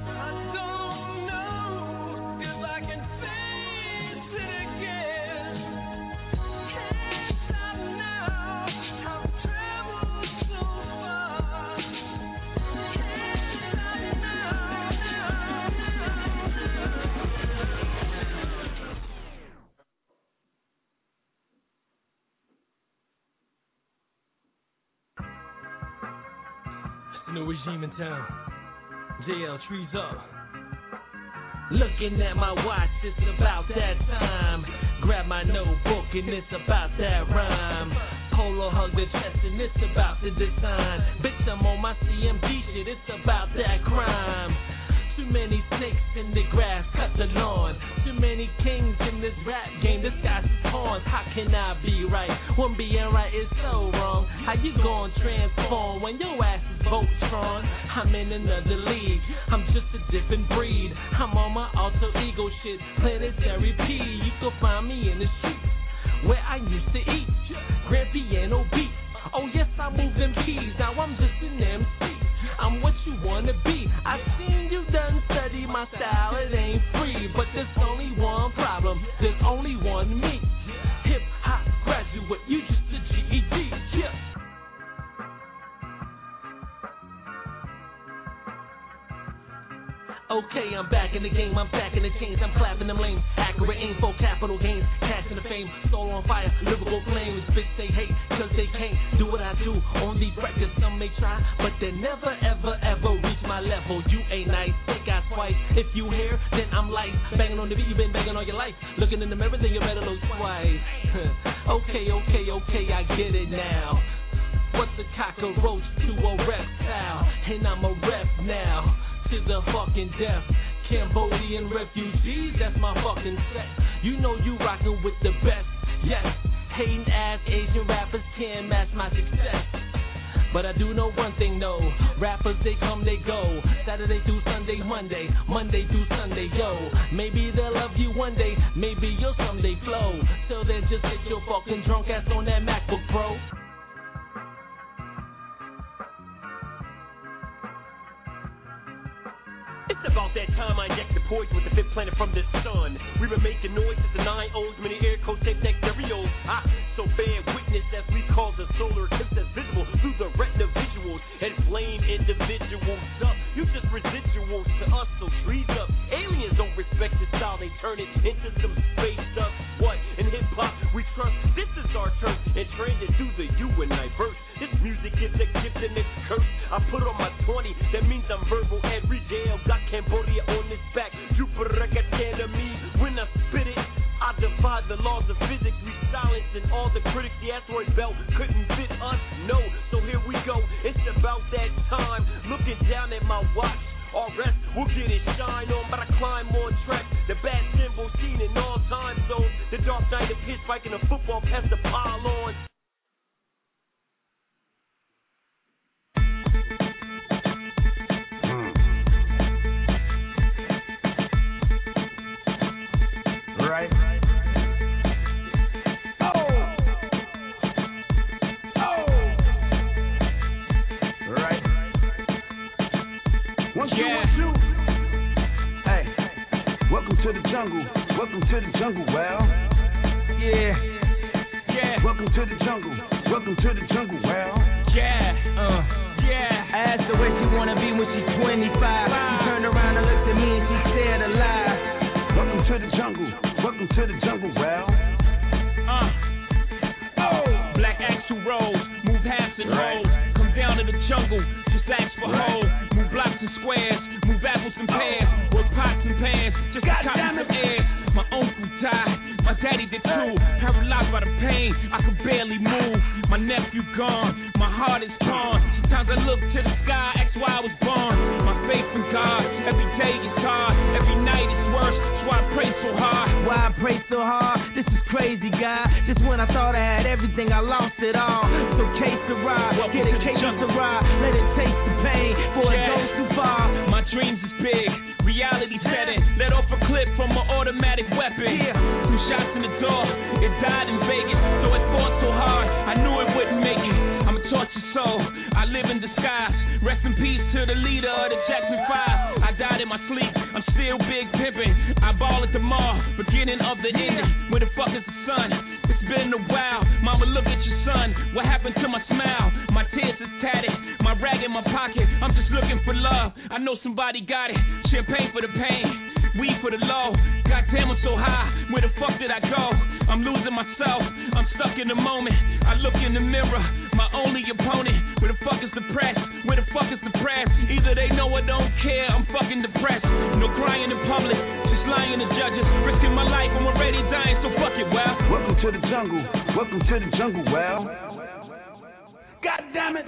I don't know if I can face it again. Can't stop now. I've traveled so far. Can't stop now. New regime in town. JL, trees up. Looking at my watch, it's about that time. Grab my notebook and it's about that rhyme. Polo hug the chest and it's about the design. Bitch, I'm on my CMG shit, it's about that crime. Too many snakes in the grass, cut the lawn. Too many kings in this rap game, this guy's torn. How can I be right when being right is so wrong? How you gonna transform when your ass is Voltron? I'm in another league, I'm just a different breed. I'm on my alter ego shit, planetary P. You can find me in the streets where I used to eat grand piano beats. Oh yes, I move them keys, now I'm just an MC. I'm what you wanna be. I've seen you done study my style, it ain't free. But there's only one problem, there's only one me. Hip hop graduate, you just a GED. Yeah. Okay, I'm back in the game, I'm back in the chains, I'm clapping them lanes. Accurate aim for capital gains, cash in the fame, soul on fire, lyrical flames. Bitch, they hate, cause they can't do what I do on these records. Some may try, but they never, ever, ever reach my level. You ain't nice, take out twice. If you here, then I'm light. Banging on the beat, you been banging all your life. Looking in the mirror, then you better look twice. Okay, I get it now. What's a cockroach to a reptile? And I'm a rep now. To the fucking death, Cambodian refugees, that's my fucking set. You know you rockin' with the best, yes. Hating ass Asian rappers can't match my success. But I do know one thing though, rappers they come, they go. Saturday through Sunday, Monday, Monday through Sunday, yo. Maybe they'll love you one day, maybe you'll someday flow. So then just get your fucking drunk ass on that MacBook Pro. It's about that time I inject the poison with the fifth planet from the sun. We were making noise as the 9-0s, many air codes, tape neck stereos. Ah, so bear witness as we cause a solar eclipse that's visible through the retina visuals and flame individuals up. You just residuals to us, so trees up. Aliens don't respect the style, they turn it into some space stuff. What? In hip hop, we trust this is our turn and trained to do the U and I verse. This music is a gift and it's cursed. I put on my 20, that means I'm verbal every jail. Cambodia on his back, Jupiter Achanel me. When I spit it, I defy the laws of physics. We silenced and all the critics. The asteroid belt couldn't fit us, no. So here we go, it's about that time. Looking down at my watch, RS will get it shine on, but I climb on track. The bad symbol seen in all time zones. The dark night appears, spiking a football pass to pile on. Welcome to the jungle, wow. Yeah. Welcome to the jungle, wow. Yeah. I asked her where she wanna be when she's 25. She turned around and looked at me and she said a lie. Welcome to the jungle, wow. Black axle rolls, move halves and rolls. Come down to the jungle, just ask for hoes. Move blocks and squares, move apples and pears. Work pots and pans, just to copy some air. My uncle died, my daddy did too. Paralyzed by the pain, I could barely move. My nephew gone, my heart is torn. Sometimes I look to the sky, ask why I was born. My faith in God, every day is hard, every night is worse. That's why I pray so hard. This is crazy, God. This when I thought I had everything, I lost it all. So chase the ride, get a case of the ride. Let it taste the pain, before it goes too far. My dreams is big, reality setting. Let off a clip from an automatic weapon. Two shots in the door, it died in Vegas. So it fought so hard, I knew it wouldn't make it. I'm a tortured soul, I live in disguise. Rest in peace to the leader of the Jackson Five. I died in my sleep, I'm still big pimpin'. I ball at the mall, beginning of the ending. Where the fuck is the sun? It's been a while. Mama, look at your son, what happened to my smile? My tears is tatted, my rag in my pocket. I'm just looking for love, I know somebody got it. Champagne for the pain, weed for the low. Goddamn, I'm so high, where the fuck did I go? I'm losing myself, I'm stuck in the moment. I look in the mirror, my only opponent. Where the fuck is the press? Either they know or don't care, I'm fucking depressed. No crying in public, just lying to judges. Risking my life, I'm already dying, so fuck it, wow. Welcome to the jungle, wow. God damn it.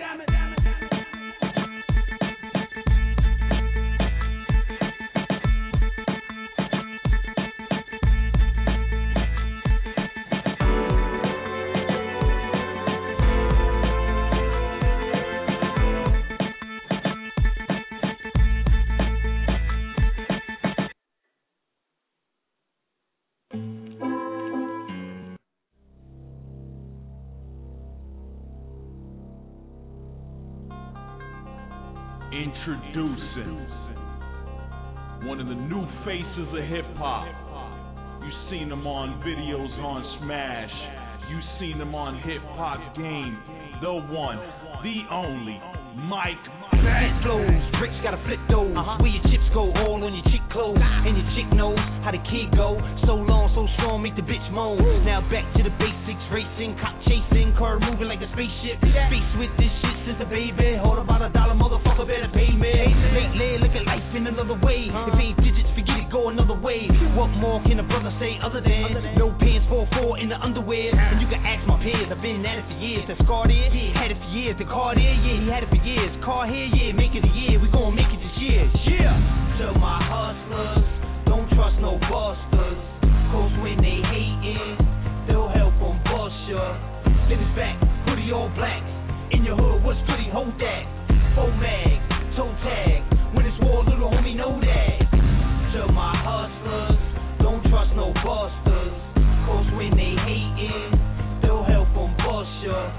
Introducing one of the new faces of hip-hop. You've seen them on videos on Smash. You've seen them on Hip Hop Game. The one, the only, Mike Banks. Bricks gotta flip those. Where your chips go, all on your chick clothes. And your chick knows how the kid go. So long, so strong, make the bitch moan. Now back to the basics, racing, cop chasing, car moving like a spaceship. Face with this shit since a baby. Hold about $1, motherfucker, better pay me. Lately, look at life in another way. If ain't digits, forget it, go another way. What more can a brother say other than no pants, 4-4 in the underwear? And you can ask my peers, I've been at it for years. That scar there, had it for years. The car there, he had it for years. Car here, make it a year. We gon' make it this year. Yeah. To my hustlers, don't trust no busters. Cause when they hatin', they'll help them bust ya. Niggas back, hoodie all black. In your hood, what's goody? Hold that. Full mag, toe tag. When it's war, little homie know that. To my hustlers, don't trust no busters. Cause when they hatin', they'll help them bust ya.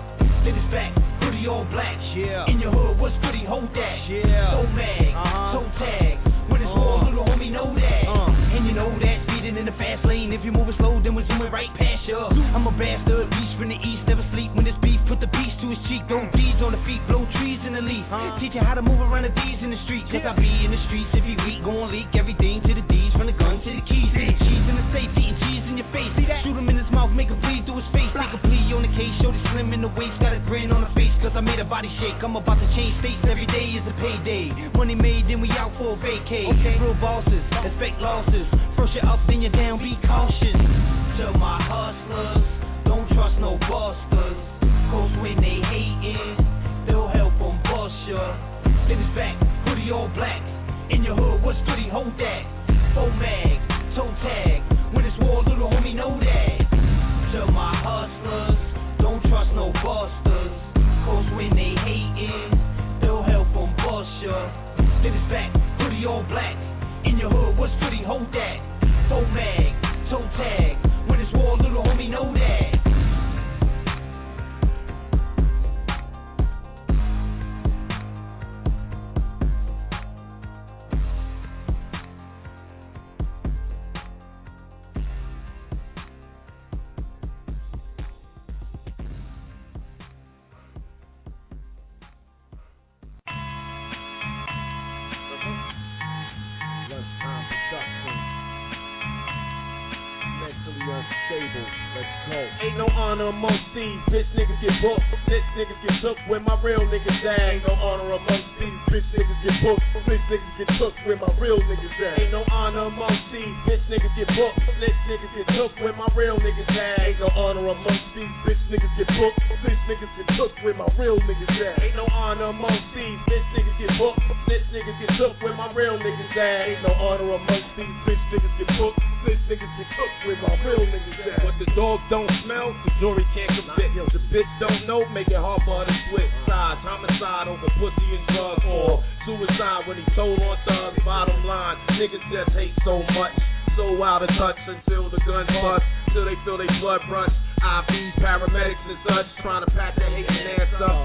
Niggas back, hoodie all black. Yeah. In your hood, what's goody? Hold that. Yeah. Toe mag, toe tag. When it's war, little homie know that. And you know that, speeding in the fast lane. If you're moving slow, then we're zooming right past ya. I'm a bastard, beast from the east. Never sleep when it's beef. Put the beast to his cheek. Throw deeds on the feet. Blow trees in the leaf. Teach you how to move around the D's in the street. Cause I be in the streets. If you weak, gon' leak everything to the D's. From the gun to the keys. Cheese in the safe. Eating cheese in your face. Shoot him in his mouth. Make him bleed through his face. Make a plea on the case. Show the slim in the waist. Got a grin on the face. Cause I made a body shake. I'm about to change states. Every day is a payday. Money made, then we out for a vacay. Okay. Real bosses, expect losses. First you're up, then you're down. Be cautious. To my hustlers, don't trust no busters. Cause when they hatin', they'll help them bust ya. Niggas back, hoodie all black. In your hood, what's goody? Hold that. Full mag, toe tag. When it's war, little homie know that. To my hustlers, don't trust no busters. Cause when they hatin', they'll help them bust ya. Niggas back, hoodie all black. In your hood, what's goody? Hold that. Full mag, toe tag. When it's war, little homie know that. Amongst these bitch niggas get booked, bitch niggas get took with my real niggas ass. Ain't no honor amongst these bitch niggas get booked, bitch niggas get took with my real niggas ass. Ain't no honor amongst these bitch niggas get booked, bitch niggas get took with my real niggas ass. Ain't no honor amongst these bitch niggas get booked, bitch niggas get took with my real niggas ass. Ain't no honor amongst these bitch niggas get booked, bitch niggas get took with my real niggas ass. Ain't no honor amongst these bitch niggas get booked, bitch niggas get took with my real niggas ass. But the dog don't smell. Jury can't convict. The bitch don't know, make it hard for her to switch sides. Homicide over pussy and drugs, or suicide when he told on thugs. Bottom line, niggas just hate so much, so out of touch until the gun busts, till they feel they blood rush. IV paramedics and such trying to pack that hate and ass up.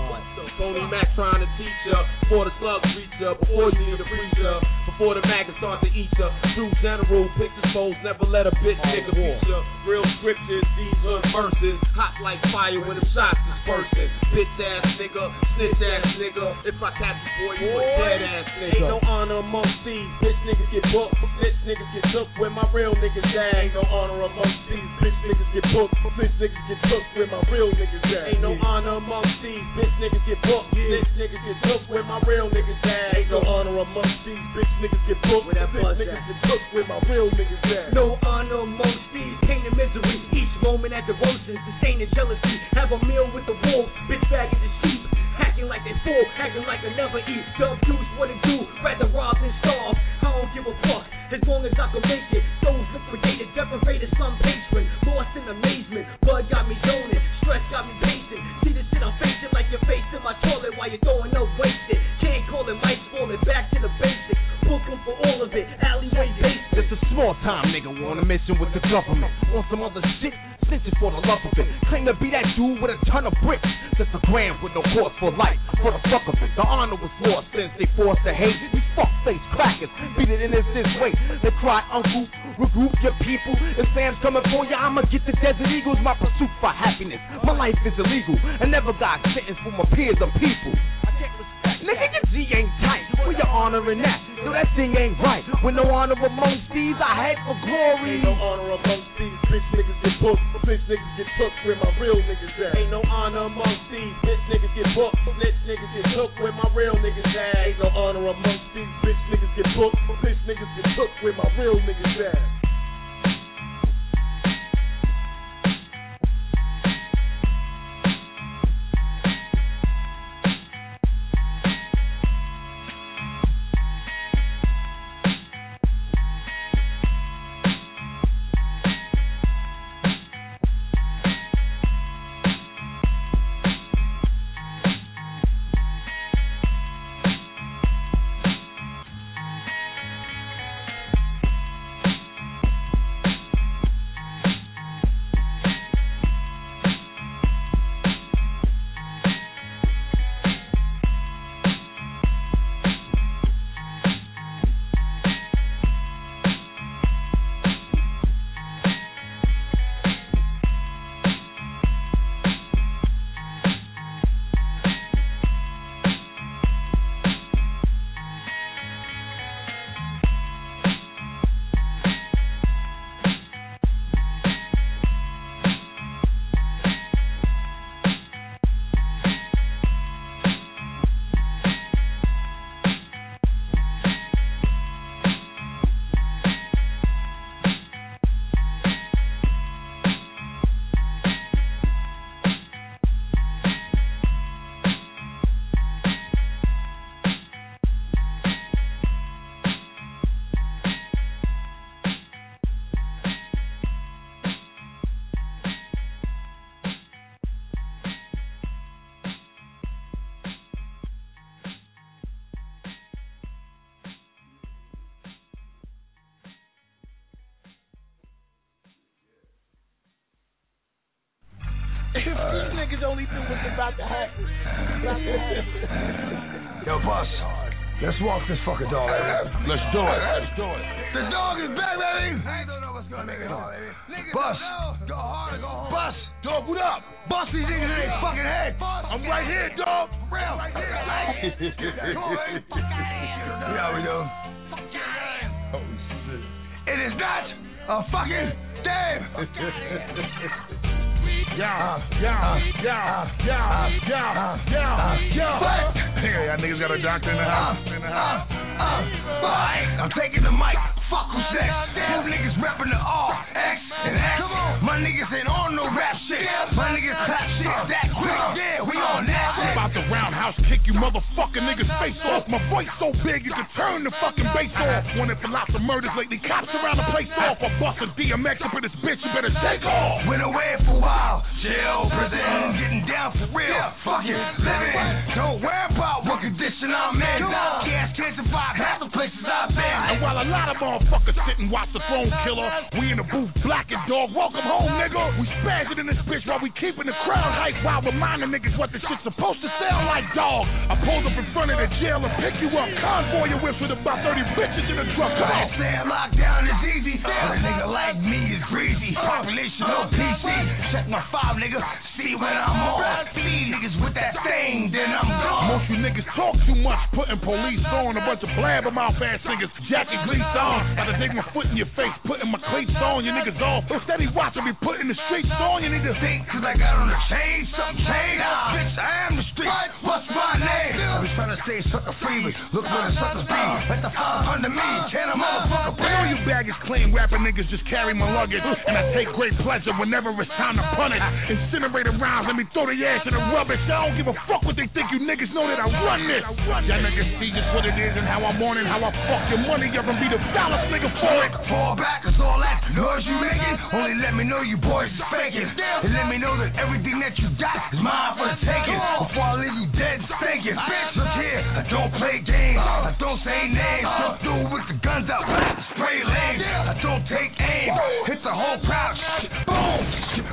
Tony Mac trying to teach ya before the slugs reach ya, before you need a freezer, before the maggots start to eat ya. True general, pictures folds, never let a bitch nigga beat ya. Real scriptures, these hood verses, hot like fire when them shots is bursting. Bitch ass nigga, snitch ass nigga. If I catch you, boy, you a dead ass nigga. Ain't no honor amongst these bitch niggas get booked, bitch niggas get took with my real niggas ass. Ain't no honor amongst these bitch niggas get booked, bitch niggas get took with my real niggas ass. Ain't no honor amongst these bitch niggas get booked, bitch niggas get took with my real niggas ass. Ain't no honor amongst these bitch niggas get booked, bitch niggas get took with my real niggas ass. No honor amongst these, pain and misery, each moment at the roaches, the stain and jealousy. Have a meal with the wolves, bitch faggot and sheep. acting like I never eat. Dub dudes what it do, rather rob than starve. I don't give a fuck, as long as I can make it. Souls liquidated, deprivated, slum patron. Lost in amazement, blood got me zoning. Stress got me pacing, see the shit I'm facing. Like your face in my toilet while you're throwing up wasted. Can't call it Mike's falling, back to the basics. Book them for all of it, alleyway basement. It's a small time nigga, on a mission with the government. On some other shit, snitching for the love of it. Claim to be that dude with a ton of bricks. Just a gram with no cause for life, for the fuck of it. The honor was lost since they forced the hate. These fuck-faced crackers beat it in this way. They cry, uncle, regroup your people. If Sam's coming for you, I'ma get the Desert Eagles. My pursuit for happiness, my life is illegal. I never got sentenced for my peers or people. Nigga, your G ain't tight, where your honor in that? No, that thing ain't right. With no honor amongst these, I had for glory. Ain't no honor amongst these, bitch niggas get booked. Bitch niggas get took, where my real niggas at? Ain't no honor amongst these, bitch niggas get booked. Bitch niggas get took, where my real niggas at? Ain't no honor amongst these, bitch niggas get booked. Bitch niggas get took, where my real niggas at? Niggas only do what's about to happen. Yo, boss, let's walk this fucking dog. Let's do it. Let's do it. The dog is back, baby. I don't know what's going to make it hard, baby. Bus. Go hard or go home. Bus. Dog, what up? Bust these niggas in their fucking head. I'm right here, dog. For real. Right here. Come on, baby. You know how we do. Oh, shit. It is not a fucking game. What? Hey, y'all niggas got a doctor in the house. Alright, I'm taking the mic. Fuck who said. Two niggas rapping the R-X and X. My niggas ain't on no rap shit. My niggas clap shit that quick. Yeah, we on that shit. About to roundhouse kick you motherfucking niggas face off. My voice so big you can turn the fucking bass off. Wanted for lots of murders lately. Cops around the place off. I bust a DMX up in this bitch. You better take off. Went away for a while. Jail, prison, getting down for real. Fucking living. Don't worry about what condition I'm in. Gas can't survive half the places I've been. And while a lot of motherfuckers sit and watch the phone killer, we in the booth blacking, dog. Welcome home, nigga. We spazzing in this bitch while we keeping the crowd hype, while reminding niggas what this shit's supposed to sound like, dog. I pulled up in front of the jail and pick you up, convoy your whips with about 30 bitches in the truck. Come on. Saying lockdown is easy. A nigga like me is greasy. Population no PC. Check my file. Nigga, see when I'm on. See niggas with that thing, then I'm gone. Most you niggas talk too much, putting police on. A bunch of blabbermouth ass niggas, Jackie Gleason. Gotta dig my foot in your face, putting my cleats on. You niggas off, instead he watching me putting the streets on. You need to think, cause I got on a chain, something changed. Bitch, I am the street, what's my name? I was trying to say sucker free, look where the suckers be. Let the fire under me, can a motherfucker breathe? I know you bad bag is clean, rapping niggas just carry my luggage. And I take great pleasure whenever it's time to punish. Incinerator rounds, let me throw the ass in the rubbish. I don't give a fuck what they think, you niggas know that I run this. Y'all niggas see just what it is and how I'm on it, how I fuck your money up and be the foulest nigga for it. Fall back, cause all that noise you making, only let me know you boys is faking. And let me know that everything that you got is mine for the taking. Before I leave you dead and stinking. Bitch, look here, I don't play games, I don't say names. Some dude with the guns out back, spray lanes. I don't take aim, hit the whole crowd. Boom,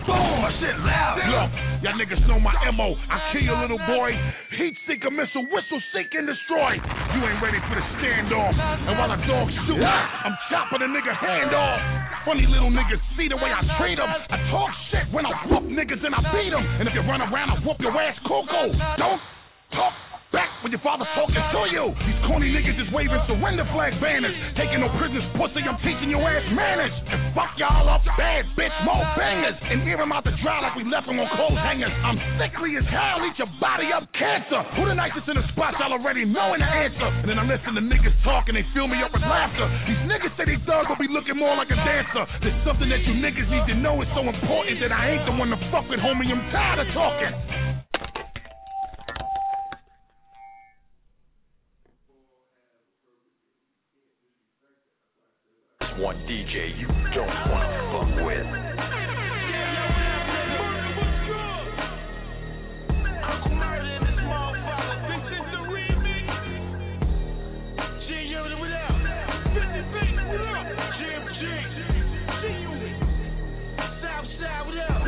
boom, my shit loud. Look, y'all niggas know my MO, I kill your little boy. Heat sink a missile, whistle, sink and destroy. You ain't ready for the standoff. And while a dog shoots, I'm chopping a nigga hand off. Funny little niggas, see the way I treat them. I talk shit when I whoop niggas and I beat them. And if you run around, I whoop your ass, Coco. Don't talk back when your father's talking to you. These corny niggas is waving surrender flag banners. Taking no prisoners, pussy, I'm teaching your ass manners. And fuck y'all up bad, bitch, more bangers. And air them out the dry like we left them on clothes hangers. I'm sickly as hell, eat your body up cancer. Who the nicest in the spots, y'all already knowing the answer. And then I listen to niggas talk and they fill me up with laughter. These niggas say they thugs but be looking more like a dancer. There's something that you niggas need to know is so important that I ain't the one to fuck with, homie, I'm tired of talking. One DJ you don't want to fuck with. Uncle Murder in this motherfucker. This is the remix. G.Unit, what up? 50 feet, what up? CMG, G.Unit. Southside, what up?